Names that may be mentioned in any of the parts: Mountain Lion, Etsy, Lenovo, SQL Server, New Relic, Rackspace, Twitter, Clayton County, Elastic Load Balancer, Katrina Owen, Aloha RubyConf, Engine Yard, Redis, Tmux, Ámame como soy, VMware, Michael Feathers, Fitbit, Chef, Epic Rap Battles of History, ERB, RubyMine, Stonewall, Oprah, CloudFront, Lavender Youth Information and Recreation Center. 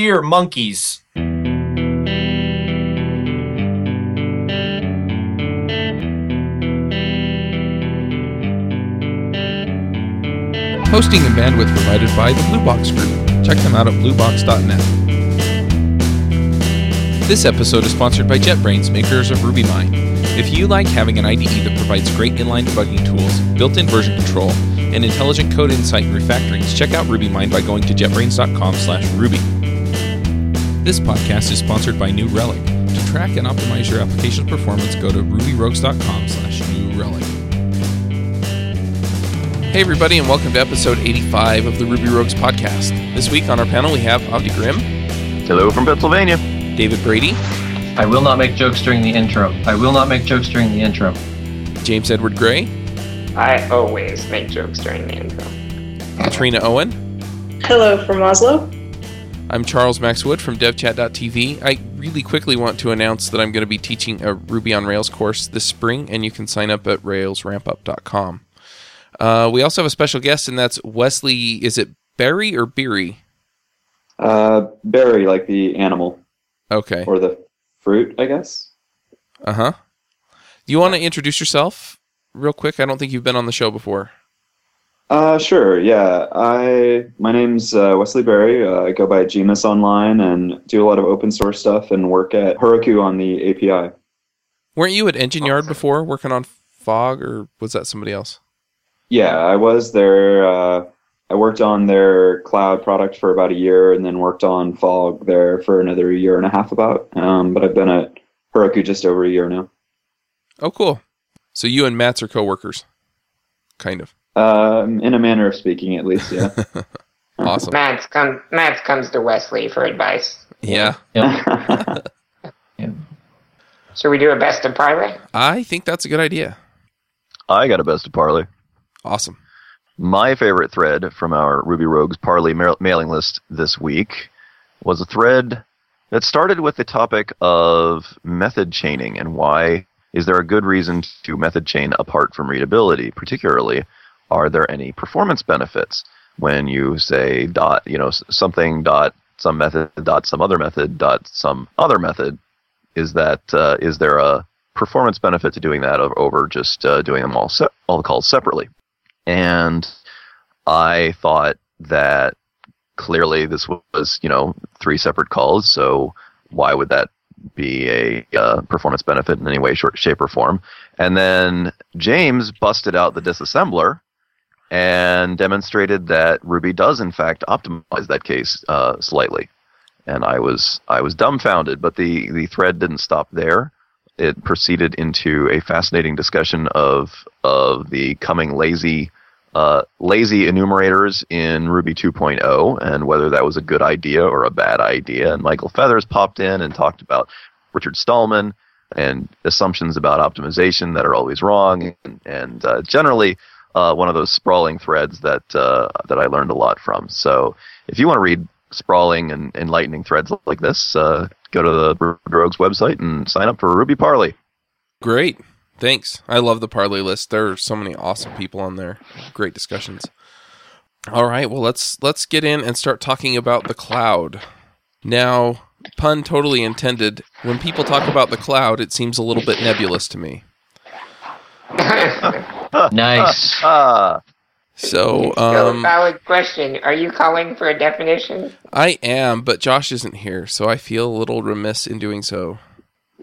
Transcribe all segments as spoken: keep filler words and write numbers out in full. Dear monkeys. Hosting and bandwidth provided by the Blue Box Group. Check them out at blue box dot net. This episode is sponsored by JetBrains, makers of RubyMine. If you like having an I D E that provides great inline debugging tools, built-in version control, and intelligent code insight and refactorings, check out RubyMine by going to jetbrains dot com slash ruby. This podcast is sponsored by New Relic. To track and optimize your application's performance, go to ruby rogues dot com slash new relic. Hey everybody, and welcome to episode eighty-five of the Ruby Rogues podcast. This week on our panel we have Avdi Grimm. Hello from Pennsylvania. David Brady. I will not make jokes during the intro. I will not make jokes during the intro. James Edward Gray. I always make jokes during the intro. Katrina Owen. Hello from Oslo. I'm Charles Maxwood from dev chat dot t v. I really quickly want to announce that I'm going to be teaching a Ruby on Rails course this spring, and you can sign up at rails ramp up dot com. Uh, we also have a special guest, and that's Wesley, is it Berry or Beery? Uh, Berry, like the animal. Okay. Or the fruit, I guess. Uh-huh. Do you want to introduce yourself real quick? I don't think you've been on the show before. Uh, sure, yeah. I My name's uh, Wesley Berry. Uh, I go by Gmas online and do a lot of open source stuff and work at Heroku on the A P I. Weren't you at Engine Yard before, working on Fog, or was that somebody else? Yeah, I was there. Uh, I worked on their cloud product for about a year and then worked on Fog there for another year and a half about. Um, but I've been at Heroku just over a year now. Oh, cool. So you and Matt's are co-workers, kind of. Um, in a manner of speaking, at least, yeah. Awesome. Matt's, com- Matt's comes to Wesley for advice. Yeah. Yep. Yeah. Should we do a best of parlay? I think that's a good idea. I got a best of parlay. Awesome. My favorite thread from our Ruby Rogues Parley ma- mailing list this week was a thread that started with the topic of method chaining and why is there a good reason to method chain apart from readability? Particularly, are there any performance benefits when you say dot, you know, something dot some method dot some other method dot some other method? Is that uh, is there a performance benefit to doing that over just uh, doing them all se- all the calls separately? And I thought that clearly this was, you know, three separate calls, so why would that be a uh, performance benefit in any way, shape, or form? And then James busted out the disassembler and demonstrated that Ruby does, in fact, optimize that case uh, slightly. And I was I was dumbfounded, but the, the thread didn't stop there. It proceeded into a fascinating discussion of of the coming lazy uh, lazy enumerators in Ruby two point oh and whether that was a good idea or a bad idea. And Michael Feathers popped in and talked about Richard Stallman and assumptions about optimization that are always wrong. And, and uh, generally, uh, one of those sprawling threads that uh, that I learned a lot from. So if you want to read sprawling and enlightening threads like this, uh, go to the Ruby Rogues website and sign up for Ruby Parley. Great. Thanks. I love the Parley list. There are so many awesome people on there. Great discussions. All right. Well, let's let's get in and start talking about the cloud. Now, pun totally intended, when people talk about the cloud, it seems a little bit nebulous to me. Nice. So, um, valid question. Are you calling for a definition? I am, but Josh isn't here, so I feel a little remiss in doing so.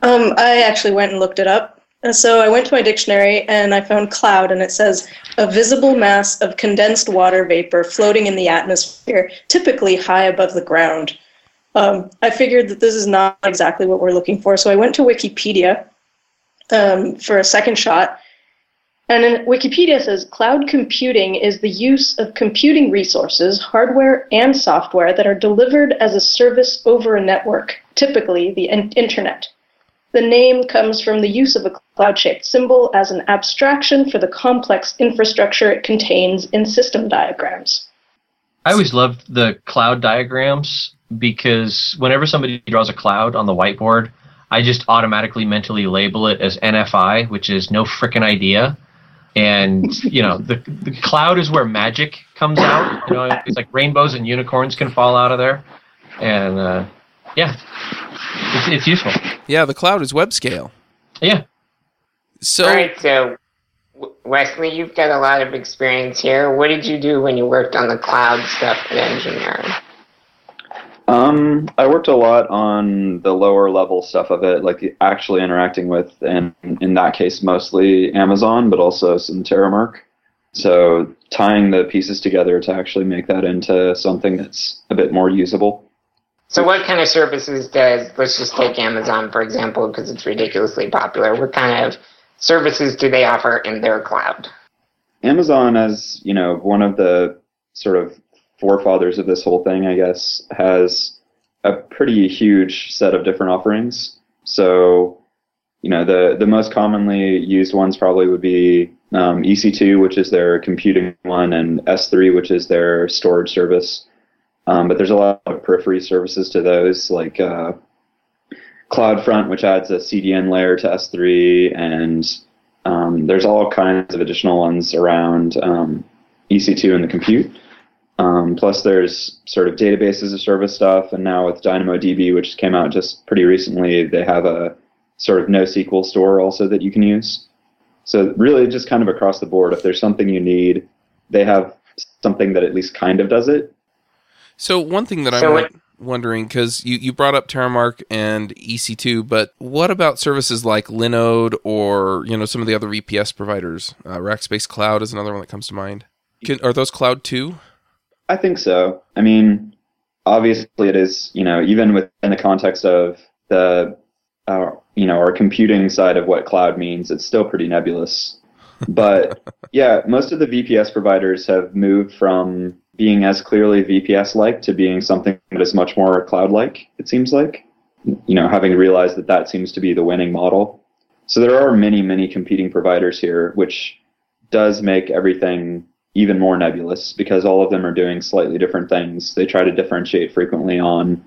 Um, I actually went and looked it up. So I went to my dictionary and I found cloud, and it says a visible mass of condensed water vapor floating in the atmosphere, typically high above the ground. Um, I figured that this is not exactly what we're looking for, so I went to Wikipedia um, for a second shot. And then Wikipedia says, cloud computing is the use of computing resources, hardware and software that are delivered as a service over a network, typically the in- internet. The name comes from the use of a cloud-shaped symbol as an abstraction for the complex infrastructure it contains in system diagrams. I always loved the cloud diagrams because whenever somebody draws a cloud on the whiteboard, I just automatically mentally label it as N F I, which is no frickin' idea. And, you know, the the cloud is where magic comes out. You know, it's like rainbows and unicorns can fall out of there. and uh, yeah, it's, it's useful. Yeah, the cloud is web scale. Yeah. So. All right, so Wesley, you've got a lot of experience here. What did you do when you worked on the cloud stuff at Engine Yard? Um, I worked a lot on the lower level stuff of it, like the actually interacting with, and in that case, mostly Amazon, but also some Terramark. So tying the pieces together to actually make that into something that's a bit more usable. So what kind of services does, let's just take Amazon, for example, because it's ridiculously popular. What kind of services do they offer in their cloud? Amazon, as you know, one of the sort of forefathers of this whole thing, I guess, has a pretty huge set of different offerings. So, you know, the, the most commonly used ones probably would be um, E C two, which is their computing one, and S three, which is their storage service. Um, but there's a lot of periphery services to those, like uh, CloudFront, which adds a C D N layer to S three, and um, there's all kinds of additional ones around um, E C two and the compute. Um, plus there's sort of databases of service stuff, and now with DynamoDB, which came out just pretty recently, they have a sort of NoSQL store also that you can use. So really just kind of across the board, if there's something you need, they have something that at least kind of does it. So one thing that I'm so it, wondering, because you, you brought up Terramark and E C two, but what about services like Linode or, you know, some of the other E P S providers? Uh, Rackspace Cloud is another one that comes to mind. Can, are those cloud too? I think so. I mean, obviously it is, you know, even within the context of the, uh, you know, our computing side of what cloud means, it's still pretty nebulous. But yeah, most of the V P S providers have moved from being as clearly V P S-like to being something that is much more cloud-like, it seems like, you know, having realized that that seems to be the winning model. So there are many, many competing providers here, which does make everything even more nebulous because all of them are doing slightly different things. They try to differentiate frequently on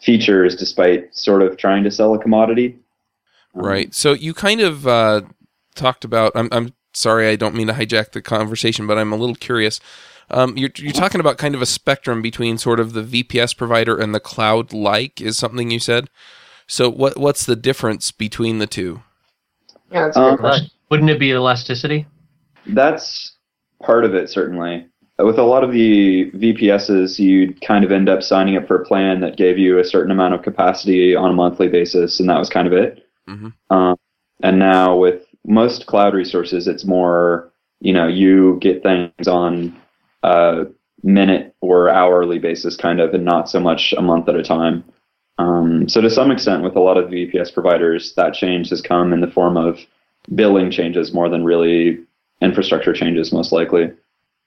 features despite sort of trying to sell a commodity. Um, right. So you kind of uh, talked about, I'm, I'm sorry, I don't mean to hijack the conversation, but I'm a little curious. Um, you're, you're talking about kind of a spectrum between sort of the V P S provider and the cloud-like is something you said. So what what's the difference between the two? Yeah, that's a good um, question. Wouldn't it be elasticity? That's part of it, certainly. With a lot of the V P Ss, you'd kind of end up signing up for a plan that gave you a certain amount of capacity on a monthly basis, and that was kind of it. Mm-hmm. Um, and now with most cloud resources, it's more, you know, you get things on a minute or hourly basis kind of, and not so much a month at a time. Um, so to some extent, with a lot of the V P S providers, that change has come in the form of billing changes more than really infrastructure changes, most likely.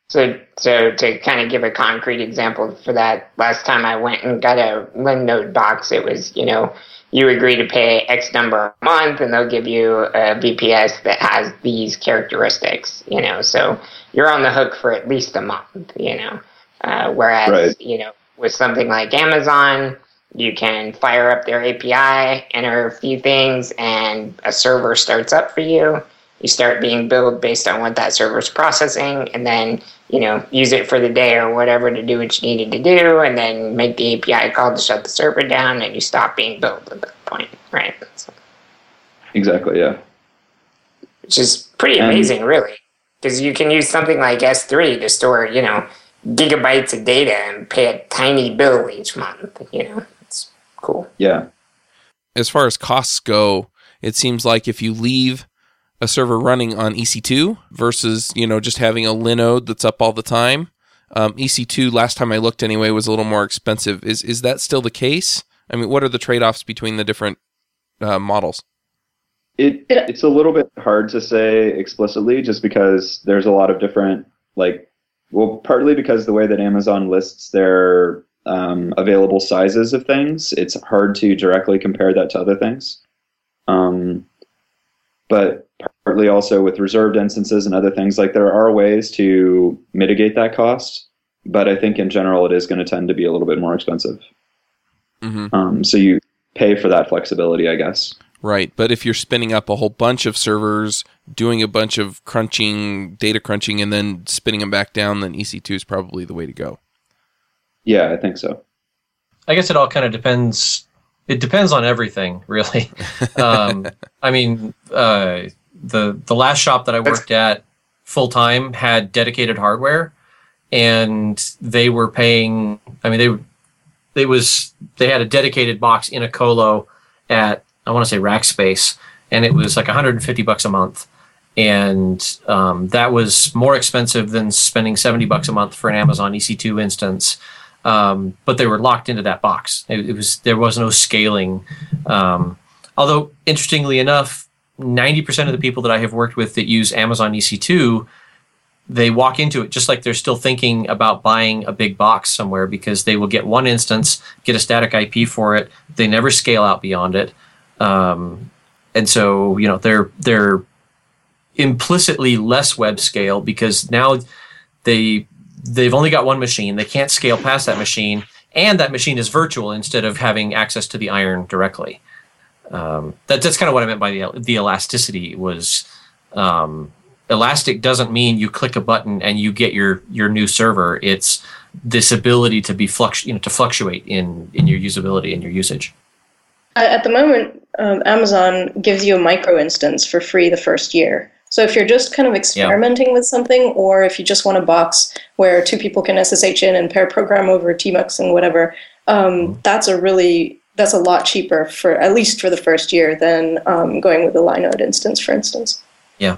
So so to kind of give a concrete example for that, last time I went and got a Linode box, it was, you know, you agree to pay X number a month, and they'll give you a V P S that has these characteristics, you know, so you're on the hook for at least a month, you know, uh, whereas, right. you know, with something like Amazon, you can fire up their A P I, enter a few things, and a server starts up for you. You start being billed based on what that server's processing, and then, you know, use it for the day or whatever to do what you needed to do, and then make the A P I call to shut the server down, and you stop being billed at that point, right? So, exactly, yeah. Which is pretty and, amazing, really, because you can use something like S three to store, you know, gigabytes of data and pay a tiny bill each month, you know? It's cool. Yeah. As far as costs go, it seems like if you leave a server running on E C two versus, you know, just having a Linode that's up all the time. Um, E C two, last time I looked anyway, was a little more expensive. Is is that still the case? I mean, what are the trade-offs between the different uh, models? It It's a little bit hard to say explicitly just because there's a lot of different, like, well, partly because the way that Amazon lists their um, available sizes of things, it's hard to directly compare that to other things. Um, but partly also with reserved instances and other things, like there are ways to mitigate that cost, but I think in general it is going to tend to be a little bit more expensive. Mm-hmm. Um, so you pay for that flexibility, I guess. Right, but if you're spinning up a whole bunch of servers, doing a bunch of crunching, data crunching, and then spinning them back down, then E C two is probably the way to go. Yeah, I think so. I guess it all kind of depends. It depends on everything, really. Um, I mean, uh, the the last shop that I worked at full time had dedicated hardware, and they were paying. I mean, they they was they had a dedicated box in a colo at I want to say Rackspace, and it was like one hundred fifty bucks a month, and um, that was more expensive than spending seventy bucks a month for an Amazon E C two instance. Um, but they were locked into that box. It, it was there was no scaling. Um, although, interestingly enough, ninety percent of the people that I have worked with that use Amazon E C two, they walk into it just like they're still thinking about buying a big box somewhere, because they will get one instance, get a static I P for it. They never scale out beyond it. Um, and so, you know, they're they're implicitly less web scale, because now they... they've only got one machine. They can't scale past that machine, and that machine is virtual instead of having access to the iron directly. Um, that, that's kind of what I meant by the the elasticity was um, elastic doesn't mean you click a button and you get your your new server. It's this ability to be fluctu- you know, to fluctuate in in your usability and your usage. At the moment, um, Amazon gives you a micro instance for free the first year. So if you're just kind of experimenting yeah. with something, or if you just want a box where two people can S S H in and pair program over tmux and whatever, um, mm-hmm. that's a really that's a lot cheaper for at least for the first year than um, going with a Linode instance, for instance. Yeah,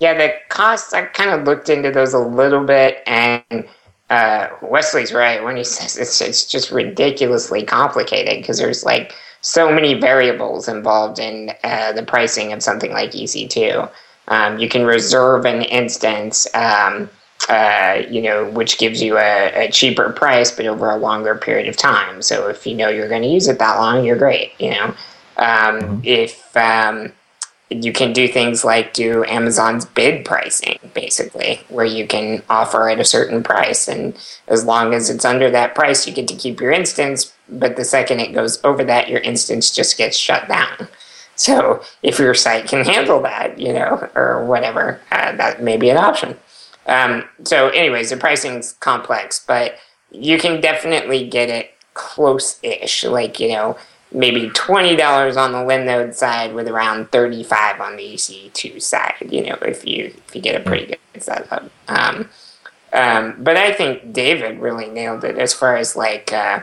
yeah. The costs, I kind of looked into those a little bit, and uh, Wesley's right when he says it's it's just ridiculously complicated, because there's like. So many variables involved in uh, the pricing of something like E C two. Um, you can reserve an instance, um, uh, you know, which gives you a, a cheaper price, but over a longer period of time. So if you know you're going to use it that long, you're great. You know, um, mm-hmm. if um, you can do things like do Amazon's bid pricing, basically, where you can offer at a certain price, and as long as it's under that price, you get to keep your instance. But the second it goes over that, your instance just gets shut down. So if your site can handle that, you know, or whatever, uh, that may be an option. Um, so anyways, the pricing's complex, but you can definitely get it close-ish, like, you know, maybe twenty dollars on the Linode side with around thirty-five dollars on the E C two side, you know, if you if you get a pretty good setup. Um, um, but I think David really nailed it as far as, like, uh,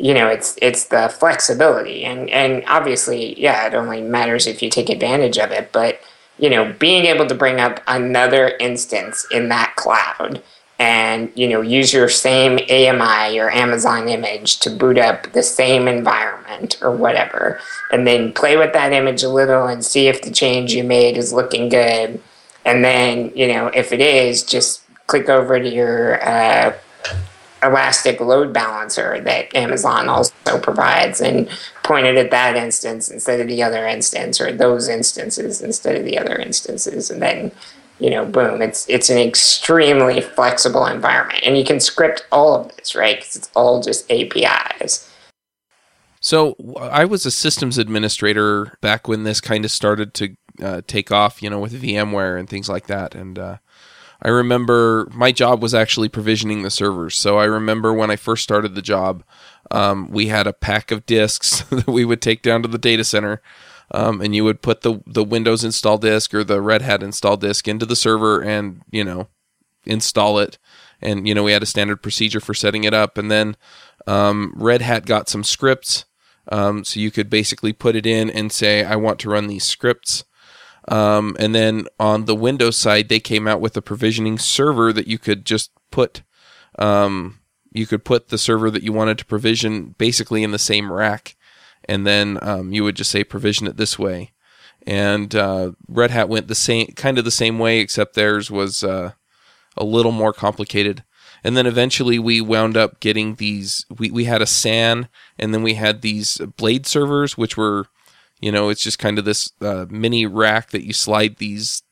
you know, it's it's the flexibility, and, and obviously, yeah, it only matters if you take advantage of it. But, you know, being able to bring up another instance in that cloud and, you know, use your same A M I, your Amazon image, to boot up the same environment or whatever, and then play with that image a little and see if the change you made is looking good. And then, you know, if it is, just click over to your... Uh, Elastic load balancer that Amazon also provides and point it at that instance instead of the other instance, or those instances instead of the other instances, and then, you know, boom, it's it's an extremely flexible environment, and you can script all of this, right? Because it's all just A P Is. So I was a systems administrator back when this kind of started to uh, take off, you know, with VMware and things like that, and uh I remember my job was actually provisioning the servers. So I remember when I first started the job, um, we had a pack of disks that we would take down to the data center, um, and you would put the, the Windows install disk or the Red Hat install disk into the server and, you know, install it. And, you know, we had a standard procedure for setting it up. And then um, Red Hat got some scripts. Um, so you could basically put it in and say, I want to run these scripts. Um, and then on the Windows side, they came out with a provisioning server that you could just put, um, you could put the server that you wanted to provision basically in the same rack. And then um, you would just say, provision it this way. And uh, Red Hat went the same, kind of the same way, except theirs was uh, a little more complicated. And then eventually we wound up getting these, we, we had a S A N, and then we had these Blade servers, which were, you know, it's just kind of this uh, mini rack that you slide these,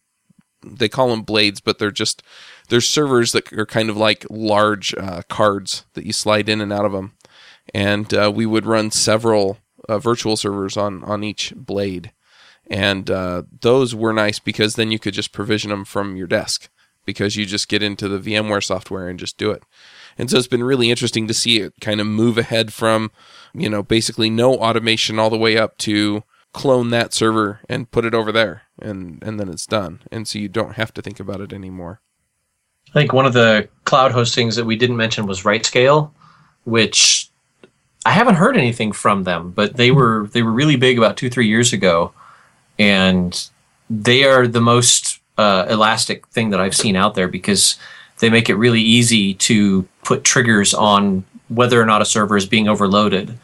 they call them blades, but they're just, they're servers that are kind of like large uh, cards that you slide in and out of them. And uh, we would run several uh, virtual servers on, on each blade. And uh, those were nice because then you could just provision them from your desk, because you just get into the VMware software and just do it. And so it's been really interesting to see it kind of move ahead from, you know, basically no automation all the way up to clone that server and put it over there, and, and then it's done. And so you don't have to think about it anymore. I think one of the cloud hostings that we didn't mention was RightScale, which I haven't heard anything from them, but they were they were really big about two, three years ago. And they are the most uh, elastic thing that I've seen out there, because they make it really easy to put triggers on whether or not a server is being overloaded.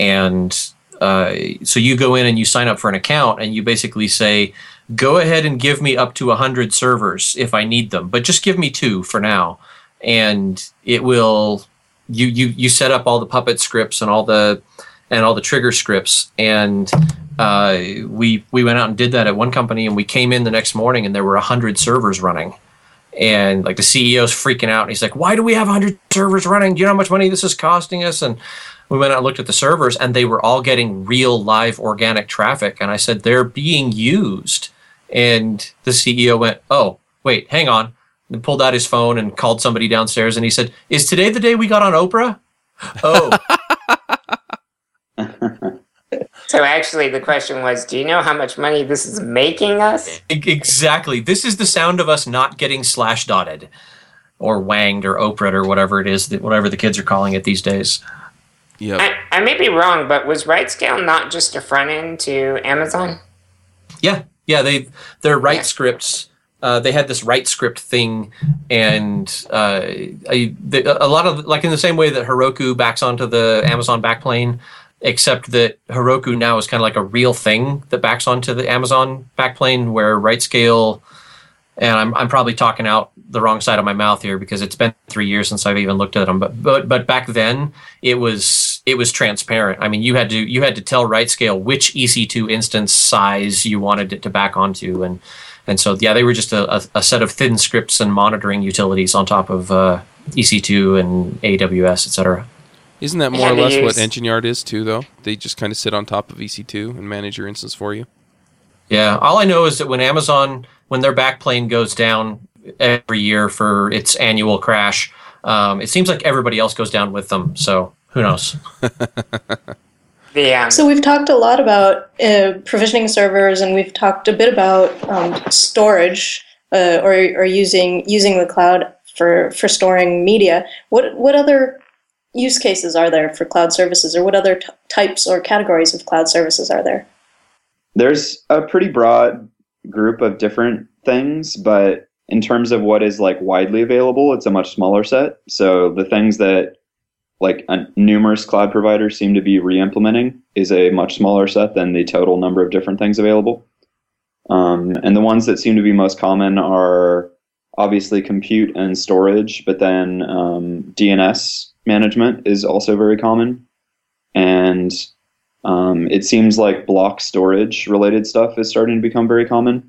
And uh, so you go in and you sign up for an account, and you basically say, go ahead and give me up to one hundred servers if I need them, but just give me two for now. And it will, you you you set up all the Puppet scripts and all the and all the trigger scripts. And uh, we we went out and did that at one company, and we came in the next morning and there were one hundred servers running. And like the C E O's freaking out, and he's like, why do we have one hundred servers running? Do you know how much money this is costing us? And we went out and looked at the servers, and they were all getting real live organic traffic. And I said, they're being used. And the C E O went, oh, wait, hang on, and pulled out his phone and called somebody downstairs, and he said, is today the day we got on Oprah? Oh. So actually the question was, do you know how much money this is making us? Exactly. This is the sound of us not getting slash dotted or wanged or Oprah'd or whatever it is, that whatever the kids are calling it these days. Yep. I, I may be wrong, but was RightScale not just a front end to Amazon? Yeah. Yeah, they their write yeah. scripts. Uh, they had this write script thing, and uh, a, a lot of, like in the same way that Heroku backs onto the Amazon backplane, except that Heroku now is kind of like a real thing that backs onto the Amazon backplane, where RightScale, and I'm I'm probably talking out the wrong side of my mouth here because it's been three years since I've even looked at them. But but but back then it was it was transparent. I mean, you had to you had to tell RightScale which E C two instance size you wanted it to back onto, and and so yeah, they were just a, a, a set of thin scripts and monitoring utilities on top of uh, E C two and A W S, et cetera. Isn't that more or less what Engine Yard is too, though? They just kind of sit on top of E C two and manage your instance for you. Yeah, all I know is that when Amazon, when their backplane goes down every year for its annual crash, um, it seems like everybody else goes down with them. So who knows? Yeah. So we've talked a lot about uh, provisioning servers, and we've talked a bit about um, storage uh, or, or using using the cloud for, for storing media. What what other use cases are there for cloud services, or what other t- types or categories of cloud services are there? There's a pretty broad group of different things, but in terms of what is like widely available, it's a much smaller set. So the things that like uh, numerous cloud providers seem to be re-implementing is a much smaller set than the total number of different things available. Um, and the ones that seem to be most common are obviously compute and storage, but then um, D N S management is also very common. And Um, it seems like block storage related stuff is starting to become very common.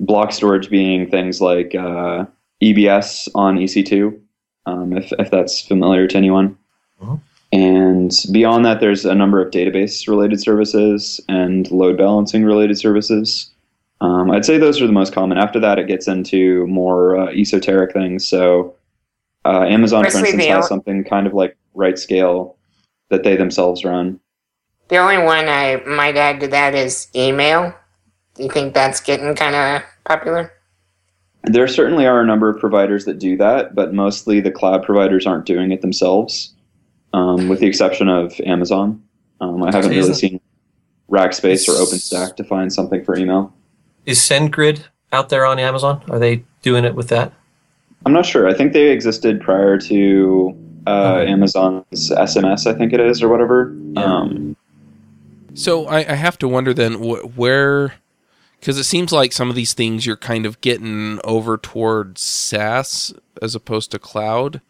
Block storage being things like uh, E B S on E C two, um, if, if that's familiar to anyone. Uh-huh. And beyond that, there's a number of database related services and load balancing related services. Um, I'd say those are the most common. After that, it gets into more uh, esoteric things. So uh, Amazon, Wesley, for instance, has something kind of like RightScale that they themselves run. The only one I might add to that is email. Do you think that's getting kind of popular? There certainly are a number of providers that do that, but mostly the cloud providers aren't doing it themselves, um, with the exception of Amazon. Um, I haven't really seen Rackspace or OpenStack to find something for email. Is SendGrid out there on Amazon? Are they doing it with that? I'm not sure. I think they existed prior to uh, okay. Amazon's S M S, I think it is, or whatever. Yeah. Um, So I, I have to wonder then wh- where, because it seems like some of these things you're kind of getting over toward SaaS as opposed to cloud,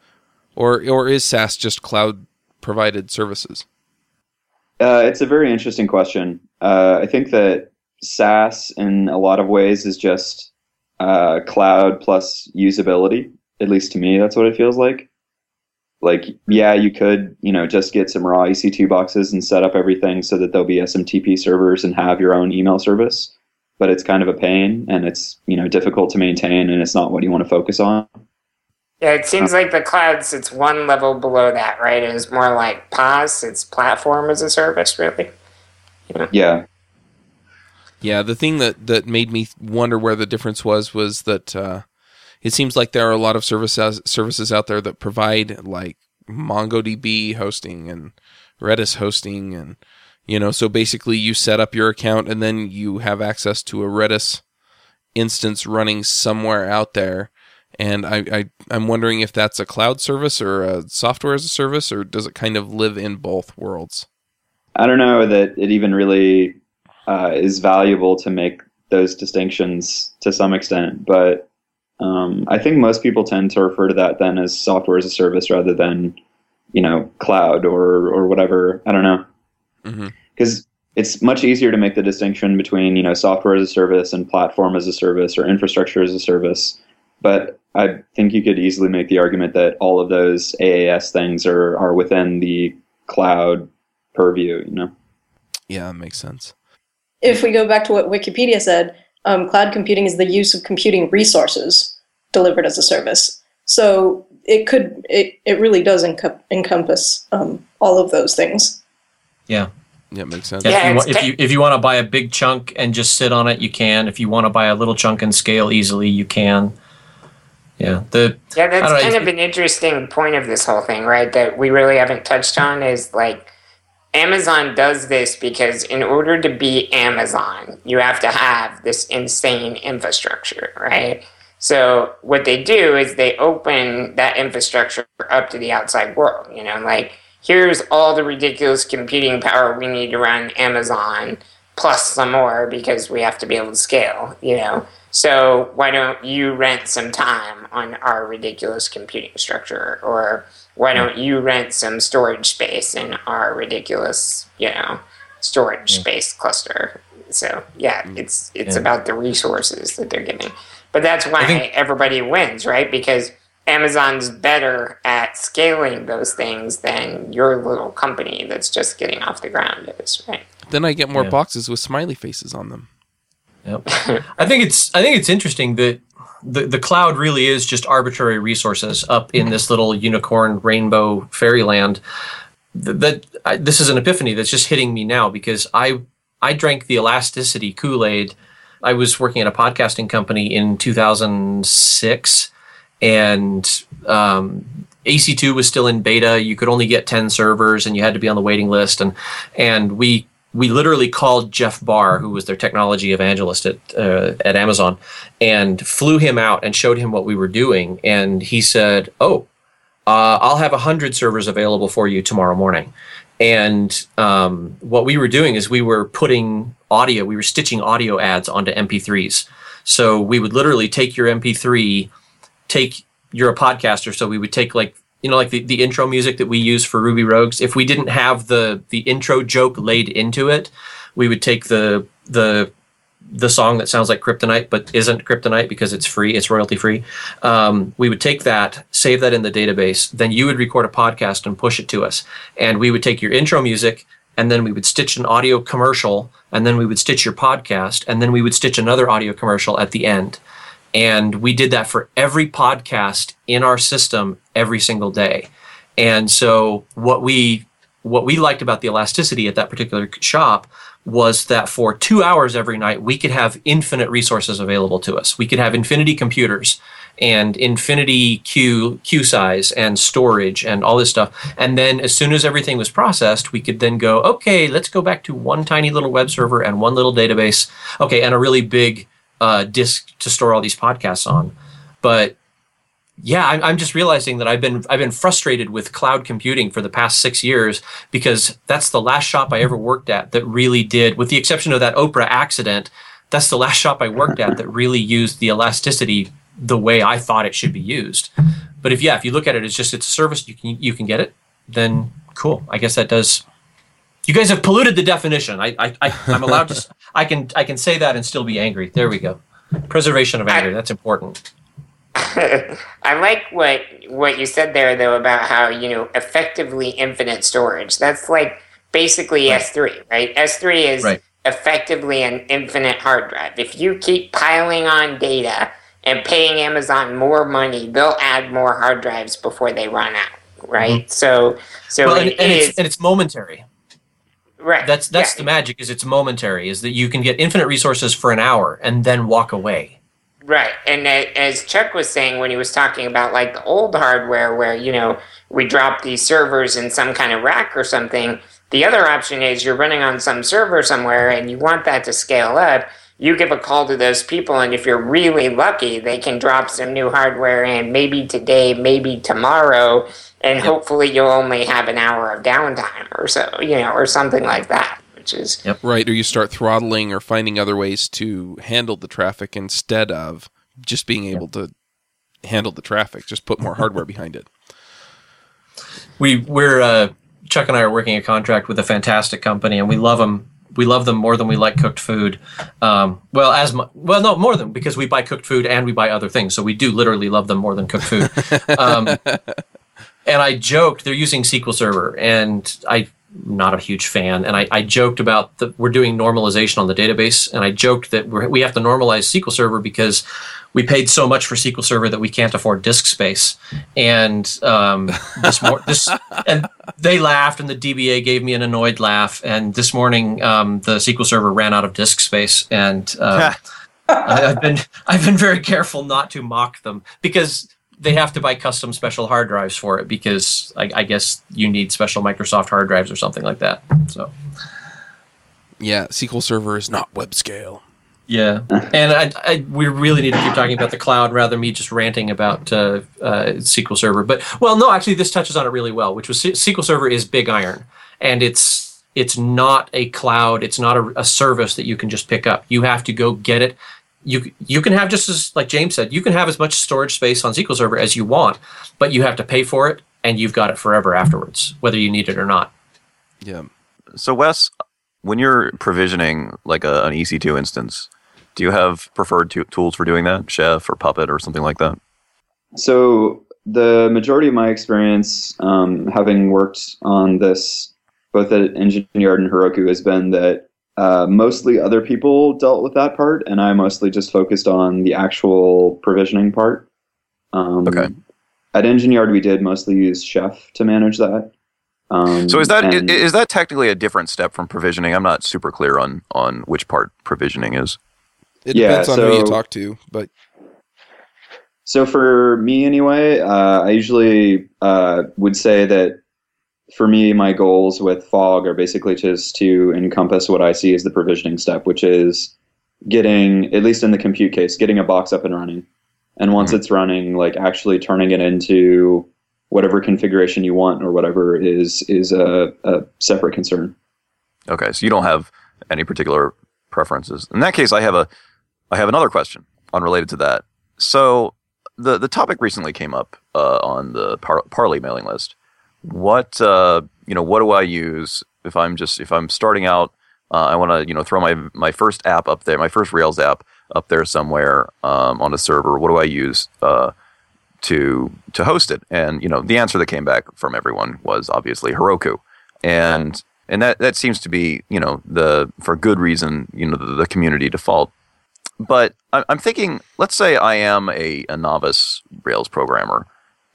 or or is SaaS just cloud provided services? Uh, it's a very interesting question. Uh, I think that SaaS in a lot of ways is just uh, cloud plus usability. At least to me, that's what it feels like. Like, yeah, you could, you know, just get some raw E C two boxes and set up everything so that there'll be S M T P servers and have your own email service, but it's kind of a pain and it's, you know, difficult to maintain and it's not what you want to focus on. Yeah, it seems like the cloud sits one level below that, right? It was more like PaaS, it's platform as a service, really. Yeah. Yeah, yeah the thing that, that made me wonder where the difference was was that uh, it seems like there are a lot of services services out there that provide like MongoDB hosting and Redis hosting, and you know, so basically you set up your account and then you have access to a Redis instance running somewhere out there. And I, I, I'm wondering if that's a cloud service or a software as a service, or does it kind of live in both worlds? I don't know that it even really uh, is valuable to make those distinctions to some extent, but um, I think most people tend to refer to that then as software as a service rather than, you know, cloud or, or whatever. I don't know. Mm-hmm. Because it's much easier to make the distinction between, you know, software as a service and platform as a service or infrastructure as a service. But I think you could easily make the argument that all of those A A S things are, are within the cloud purview, you know? Yeah, that makes sense. If we go back to what Wikipedia said, um, cloud computing is the use of computing resources delivered as a service. So it could, it, it really does enco- encompass um, all of those things. Yeah. Yeah, it makes sense. Yeah, if, you want, if you if you want to buy a big chunk and just sit on it, you can. If you want to buy a little chunk and scale easily, you can. Yeah. The, yeah, that's kind know, of it, an interesting point of this whole thing, right, that we really haven't touched on is, like, Amazon does this because in order to be Amazon, you have to have this insane infrastructure, right? So what they do is they open that infrastructure up to the outside world, you know, like, here's all the ridiculous computing power we need to run Amazon, plus some more because we have to be able to scale, you know. So why don't you rent some time on our ridiculous computing structure? Or why don't you rent some storage space in our ridiculous, you know, storage yeah. space cluster? So, yeah, it's it's yeah. about the resources that they're giving. But that's why think- everybody wins, right? Because Amazon's better at scaling those things than your little company that's just getting off the ground is, right? Then I get more yeah. boxes with smiley faces on them. Yep. I think it's I think it's interesting that the, the cloud really is just arbitrary resources up in this little unicorn rainbow fairyland. That, that I, this is an epiphany that's just hitting me now because I I drank the elasticity Kool-Aid. I was working at a podcasting company in two thousand six. And um, E C two was still in beta. You could only get ten servers, and you had to be on the waiting list. And and we we literally called Jeff Barr, who was their technology evangelist at uh, at Amazon, and flew him out and showed him what we were doing. And he said, "Oh, uh, I'll have a hundred servers available for you tomorrow morning." And um, what we were doing is we were putting audio, we were stitching audio ads onto M P threes. So we would literally take your M P three. Take you're a podcaster, so we would take like you know like the, the intro music that we use for Ruby Rogues. If we didn't have the the intro joke laid into it, we would take the the the song that sounds like Kryptonite but isn't Kryptonite because it's free, it's royalty free. Um, we would take that, save that in the database, then you would record a podcast and push it to us, and we would take your intro music. And then we would stitch an audio commercial, and then we would stitch your podcast, and then we would stitch another audio commercial at the end. And we did that for every podcast in our system every single day. And so what we what we liked about the elasticity at that particular shop was that for two hours every night, we could have infinite resources available to us. We could have infinity computers and infinity queue, queue size and storage and all this stuff. And then as soon as everything was processed, we could then go, okay, let's go back to one tiny little web server and one little database. Okay, and a really big Uh, disk to store all these podcasts on. But yeah, I'm, I'm just realizing that I've been I've been frustrated with cloud computing for the past six years because that's the last shop I ever worked at that really did, with the exception of that Oprah accident, that's the last shop I worked at that really used the elasticity the way I thought it should be used. But if yeah, if you look at it as just it's a service, you can you can get it, then cool. I guess that does. You guys have polluted the definition. I, I, I, I'm allowed to. I can, I can say that and still be angry. There we go. Preservation of anger. I, that's important. I like what what you said there, though, about how you know effectively infinite storage. That's like basically right. S three, right? S three is right. effectively an infinite hard drive. If you keep piling on data and paying Amazon more money, they'll add more hard drives before they run out, right? Mm-hmm. So, so well, and, it and is, it's and it's momentary. Right. That's that's yeah. the magic, is it's momentary, is that you can get infinite resources for an hour and then walk away. Right. And as Chuck was saying when he was talking about like the old hardware where, you know, we drop these servers in some kind of rack or something, the other option is you're running on some server somewhere and you want that to scale up. You give a call to those people, and if you're really lucky, they can drop some new hardware in maybe today, maybe tomorrow, and yep. hopefully you'll only have an hour of downtime or so, you know, or something like that, which is... Yep. Right, or you start throttling or finding other ways to handle the traffic instead of just being able yep. to handle the traffic. Just put more hardware behind it. We, we're, uh, Chuck and I are working a contract with a fantastic company, and we love them. We love them more than we like cooked food. Um, well, as mu- well, no, more than, because we buy cooked food and we buy other things. So we do literally love them more than cooked food. Um, and I joked, they're using S Q L Server, and I'm not a huge fan. And I, I joked about that we're doing normalization on the database. And I joked that we're, we have to normalize S Q L Server because we paid so much for S Q L Server that we can't afford disk space. And um, this mor- this and they laughed, and the D B A gave me an annoyed laugh. And this morning, um, the S Q L Server ran out of disk space, and um, I, I've been I've been very careful not to mock them, because they have to buy custom special hard drives for it, because I, I guess you need special Microsoft hard drives or something like that. So, yeah, S Q L Server is not web scale. Yeah, and I, I, we really need to keep talking about the cloud rather than me just ranting about uh, uh, S Q L Server. But, well, no, actually, this touches on it really well, which was S Q L Server is big iron, and it's it's not a cloud. It's not a, a service that you can just pick up. You have to go get it. You you can have, just as, like James said, you can have as much storage space on S Q L Server as you want, but you have to pay for it, and you've got it forever afterwards, whether you need it or not. Yeah. So, Wes, when you're provisioning like a, an E C two instance, do you have preferred to- tools for doing that, Chef or Puppet or something like that? So the majority of my experience, um, having worked on this both at Engine Yard and Heroku, has been that uh, mostly other people dealt with that part, and I mostly just focused on the actual provisioning part. Um, okay. At Engine Yard, we did mostly use Chef to manage that. Um, so is that and, is that technically a different step from provisioning? I'm not super clear on on which part provisioning is. It yeah, depends on so, who you talk to, but so for me anyway, uh, I usually uh, would say that for me, my goals with Fog are basically just to encompass what I see as the provisioning step, which is getting, at least in the compute case, getting a box up and running, and once mm-hmm. it's running, like actually turning it into whatever configuration you want or whatever is is a, a separate concern. Okay, so you don't have any particular preferences. In that case, I have a. I have another question unrelated to that. So the, the topic recently came up uh, on the Par- Parley mailing list. What uh, you know? What do I use if I'm just if I'm starting out? Uh, I want to you know throw my my first app up there, my first Rails app up there somewhere um, on a server. What do I use uh, to to host it? And you know the answer that came back from everyone was obviously Heroku, and and that, that seems to be you know the for good reason you know the, the community default. But I'm thinking, let's say I am a, a novice Rails programmer,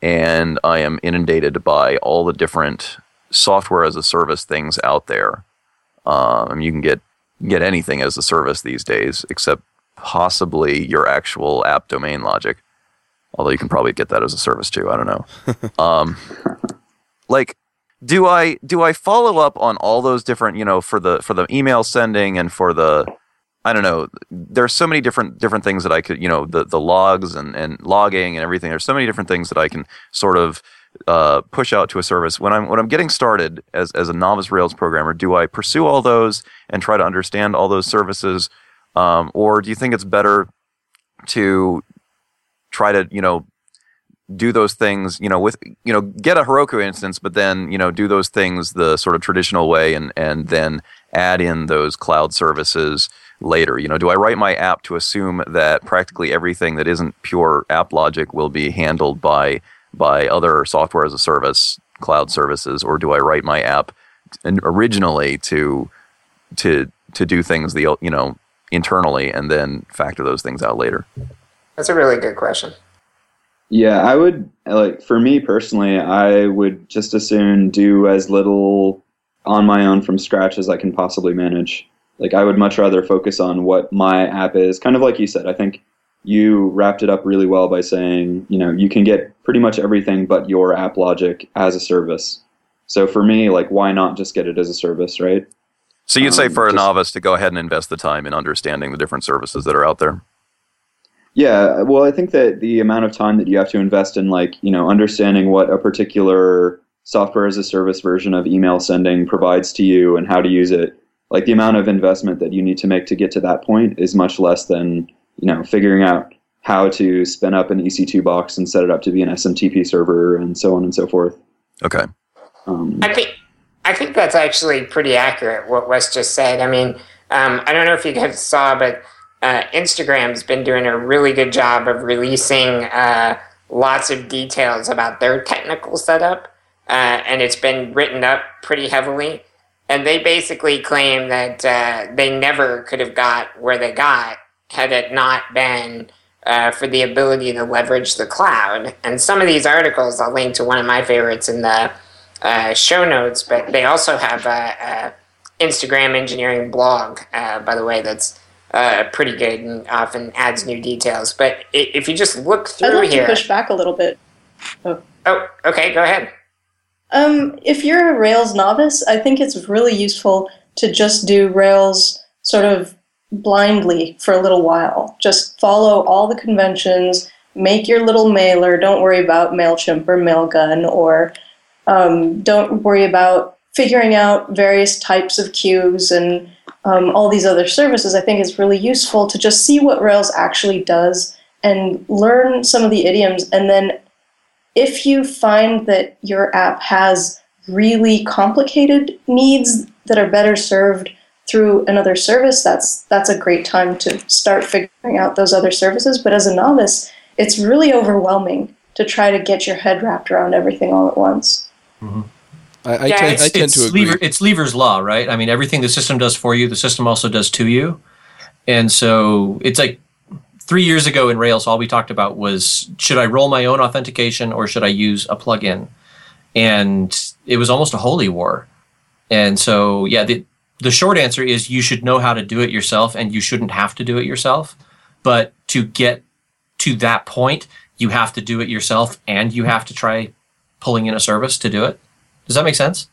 and I am inundated by all the different software as a service things out there. Um, you can get get anything as a service these days, except possibly your actual app domain logic. Although you can probably get that as a service too. I don't know. um, like. Do I do I follow up on all those different, you know, for the for the email sending and for the, I don't know, there's so many different different things that I could, you know, the, the logs and, and logging and everything. There's so many different things that I can sort of uh, push out to a service. When I'm when I'm getting started as as a novice Rails programmer, do I pursue all those and try to understand all those services, um, or do you think it's better to try to, you know, do those things, you know, with, you know, get a Heroku instance, but then, you know, do those things the sort of traditional way and, and then add in those cloud services later? You know, do I write my app to assume that practically everything that isn't pure app logic will be handled by, by other software as a service, cloud services, or do I write my app originally to, to, to do things the, you know, internally and then factor those things out later? That's a really good question. Yeah, I would, like, for me personally, I would just as soon do as little on my own from scratch as I can possibly manage. Like, I would much rather focus on what my app is. Kind of like you said, I think you wrapped it up really well by saying, you know, you can get pretty much everything but your app logic as a service. So for me, like, why not just get it as a service, right? So you'd um, say for a just, novice to go ahead and invest the time in understanding the different services that are out there? Yeah, well, I think that the amount of time that you have to invest in, like, you know, understanding what a particular software as a service version of email sending provides to you and how to use it, like, the amount of investment that you need to make to get to that point is much less than, you know, figuring out how to spin up an E C two box and set it up to be an S M T P server and so on and so forth. Okay. Um, I think I think that's actually pretty accurate, what Wes just said. I mean, um, I don't know if you guys saw, but uh, Instagram's been doing a really good job of releasing uh, lots of details about their technical setup, uh, and it's been written up pretty heavily. And they basically claim that uh, they never could have got where they got had it not been uh, for the ability to leverage the cloud. And some of these articles, I'll link to one of my favorites in the uh, show notes, but they also have a, a Instagram engineering blog, uh, by the way, that's uh, pretty good and often adds new details. But if you just look through here... I'd like here, to push back a little bit. Oh, oh okay, go ahead. Um, if you're a Rails novice, I think it's really useful to just do Rails sort of blindly for a little while. Just follow all the conventions, make your little mailer, don't worry about MailChimp or Mailgun, or um, don't worry about figuring out various types of queues and um, all these other services. I think it's really useful to just see what Rails actually does and learn some of the idioms, and then if you find that your app has really complicated needs that are better served through another service, that's that's a great time to start figuring out those other services. But as a novice, it's really overwhelming to try to get your head wrapped around everything all at once. Mm-hmm. I, I, yeah, tend, it's, I tend it's to agree. Lever, it's Lever's Law, right? I mean, everything the system does for you, the system also does to you. And so it's like, three years ago in Rails, all we talked about was, should I roll my own authentication or should I use a plugin? And it was almost a holy war. And so, yeah, the, the short answer is you should know how to do it yourself and you shouldn't have to do it yourself. But to get to that point, you have to do it yourself and you have to try pulling in a service to do it. Does that make sense?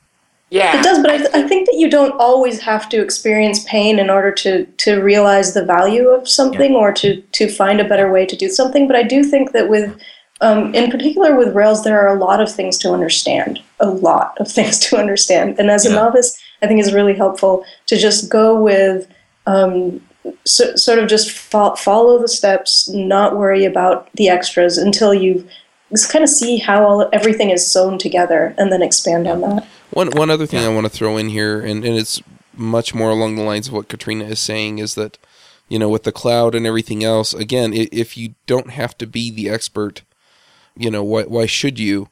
Yeah, it does, but I, th- I think that you don't always have to experience pain in order to, to realize the value of something yeah. or to, to find a better way to do something. But I do think that with, um, in particular with Rails, there are a lot of things to understand, a lot of things to understand. And as yeah. a novice, I think it's really helpful to just go with, um, so, sort of just fo- follow the steps, not worry about the extras until you've just kind of see how all, everything is sewn together and then expand on that. One one other thing yeah. I want to throw in here, and, and it's much more along the lines of what Katrina is saying, is that, you know, with the cloud and everything else, again, if you don't have to be the expert, you know, why, why should you?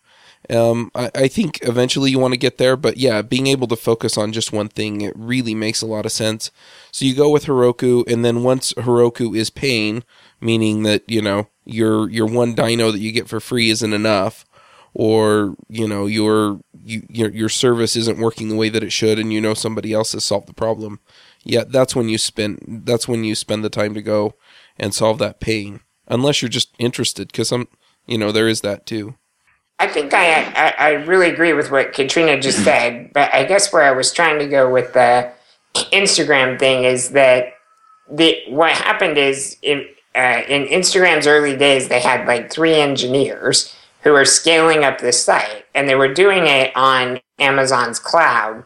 Um, I, I think eventually you want to get there, but yeah, being able to focus on just one thing, it really makes a lot of sense. So you go with Heroku, and then once Heroku is paying, meaning that, you know, your your one dyno that you get for free isn't enough, or, you know, your you, your your service isn't working the way that it should, and you know somebody else has solved the problem. Yeah, that's when you spend that's when you spend the time to go and solve that pain. Unless you're just interested, because I'm, you know, there is that too. I think I, I I really agree with what Katrina just said, but I guess where I was trying to go with the Instagram thing is that the what happened is in, uh, in Instagram's early days they had like three engineers who were scaling up the site, and they were doing it on Amazon's cloud,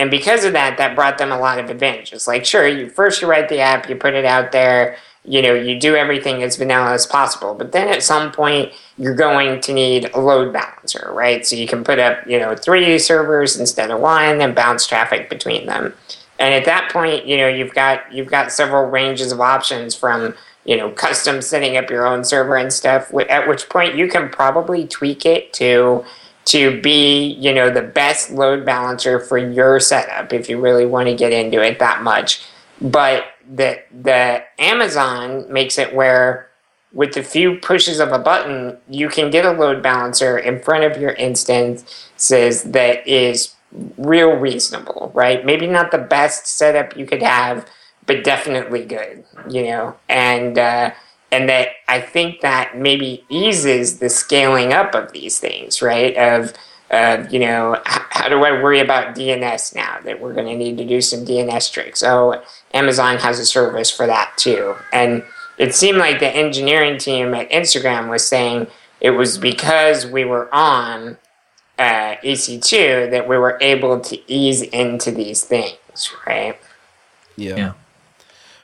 and because of that, that brought them a lot of advantages. Like, sure, you first you write the app, you put it out there. You know, you do everything as vanilla as possible, but then at some point you're going to need a load balancer, right? So you can put up, you know, three servers instead of one and bounce traffic between them. And at that point, you know, you've got you've got several ranges of options from, you know, custom setting up your own server and stuff, at which point you can probably tweak it to to be, you know, the best load balancer for your setup if you really want to get into it that much. But the the Amazon makes it where with a few pushes of a button, you can get a load balancer in front of your instances that is real reasonable, right? Maybe not the best setup you could have, but definitely good, you know? And uh, and that I think that maybe eases the scaling up of these things, right? Of, uh, you know, h- how do I worry about D N S now that we're going to need to do some D N S tricks? Oh, Amazon has a service for that too. And it seemed like the engineering team at Instagram was saying it was because we were on uh, E C two that we were able to ease into these things, right? Yeah. yeah.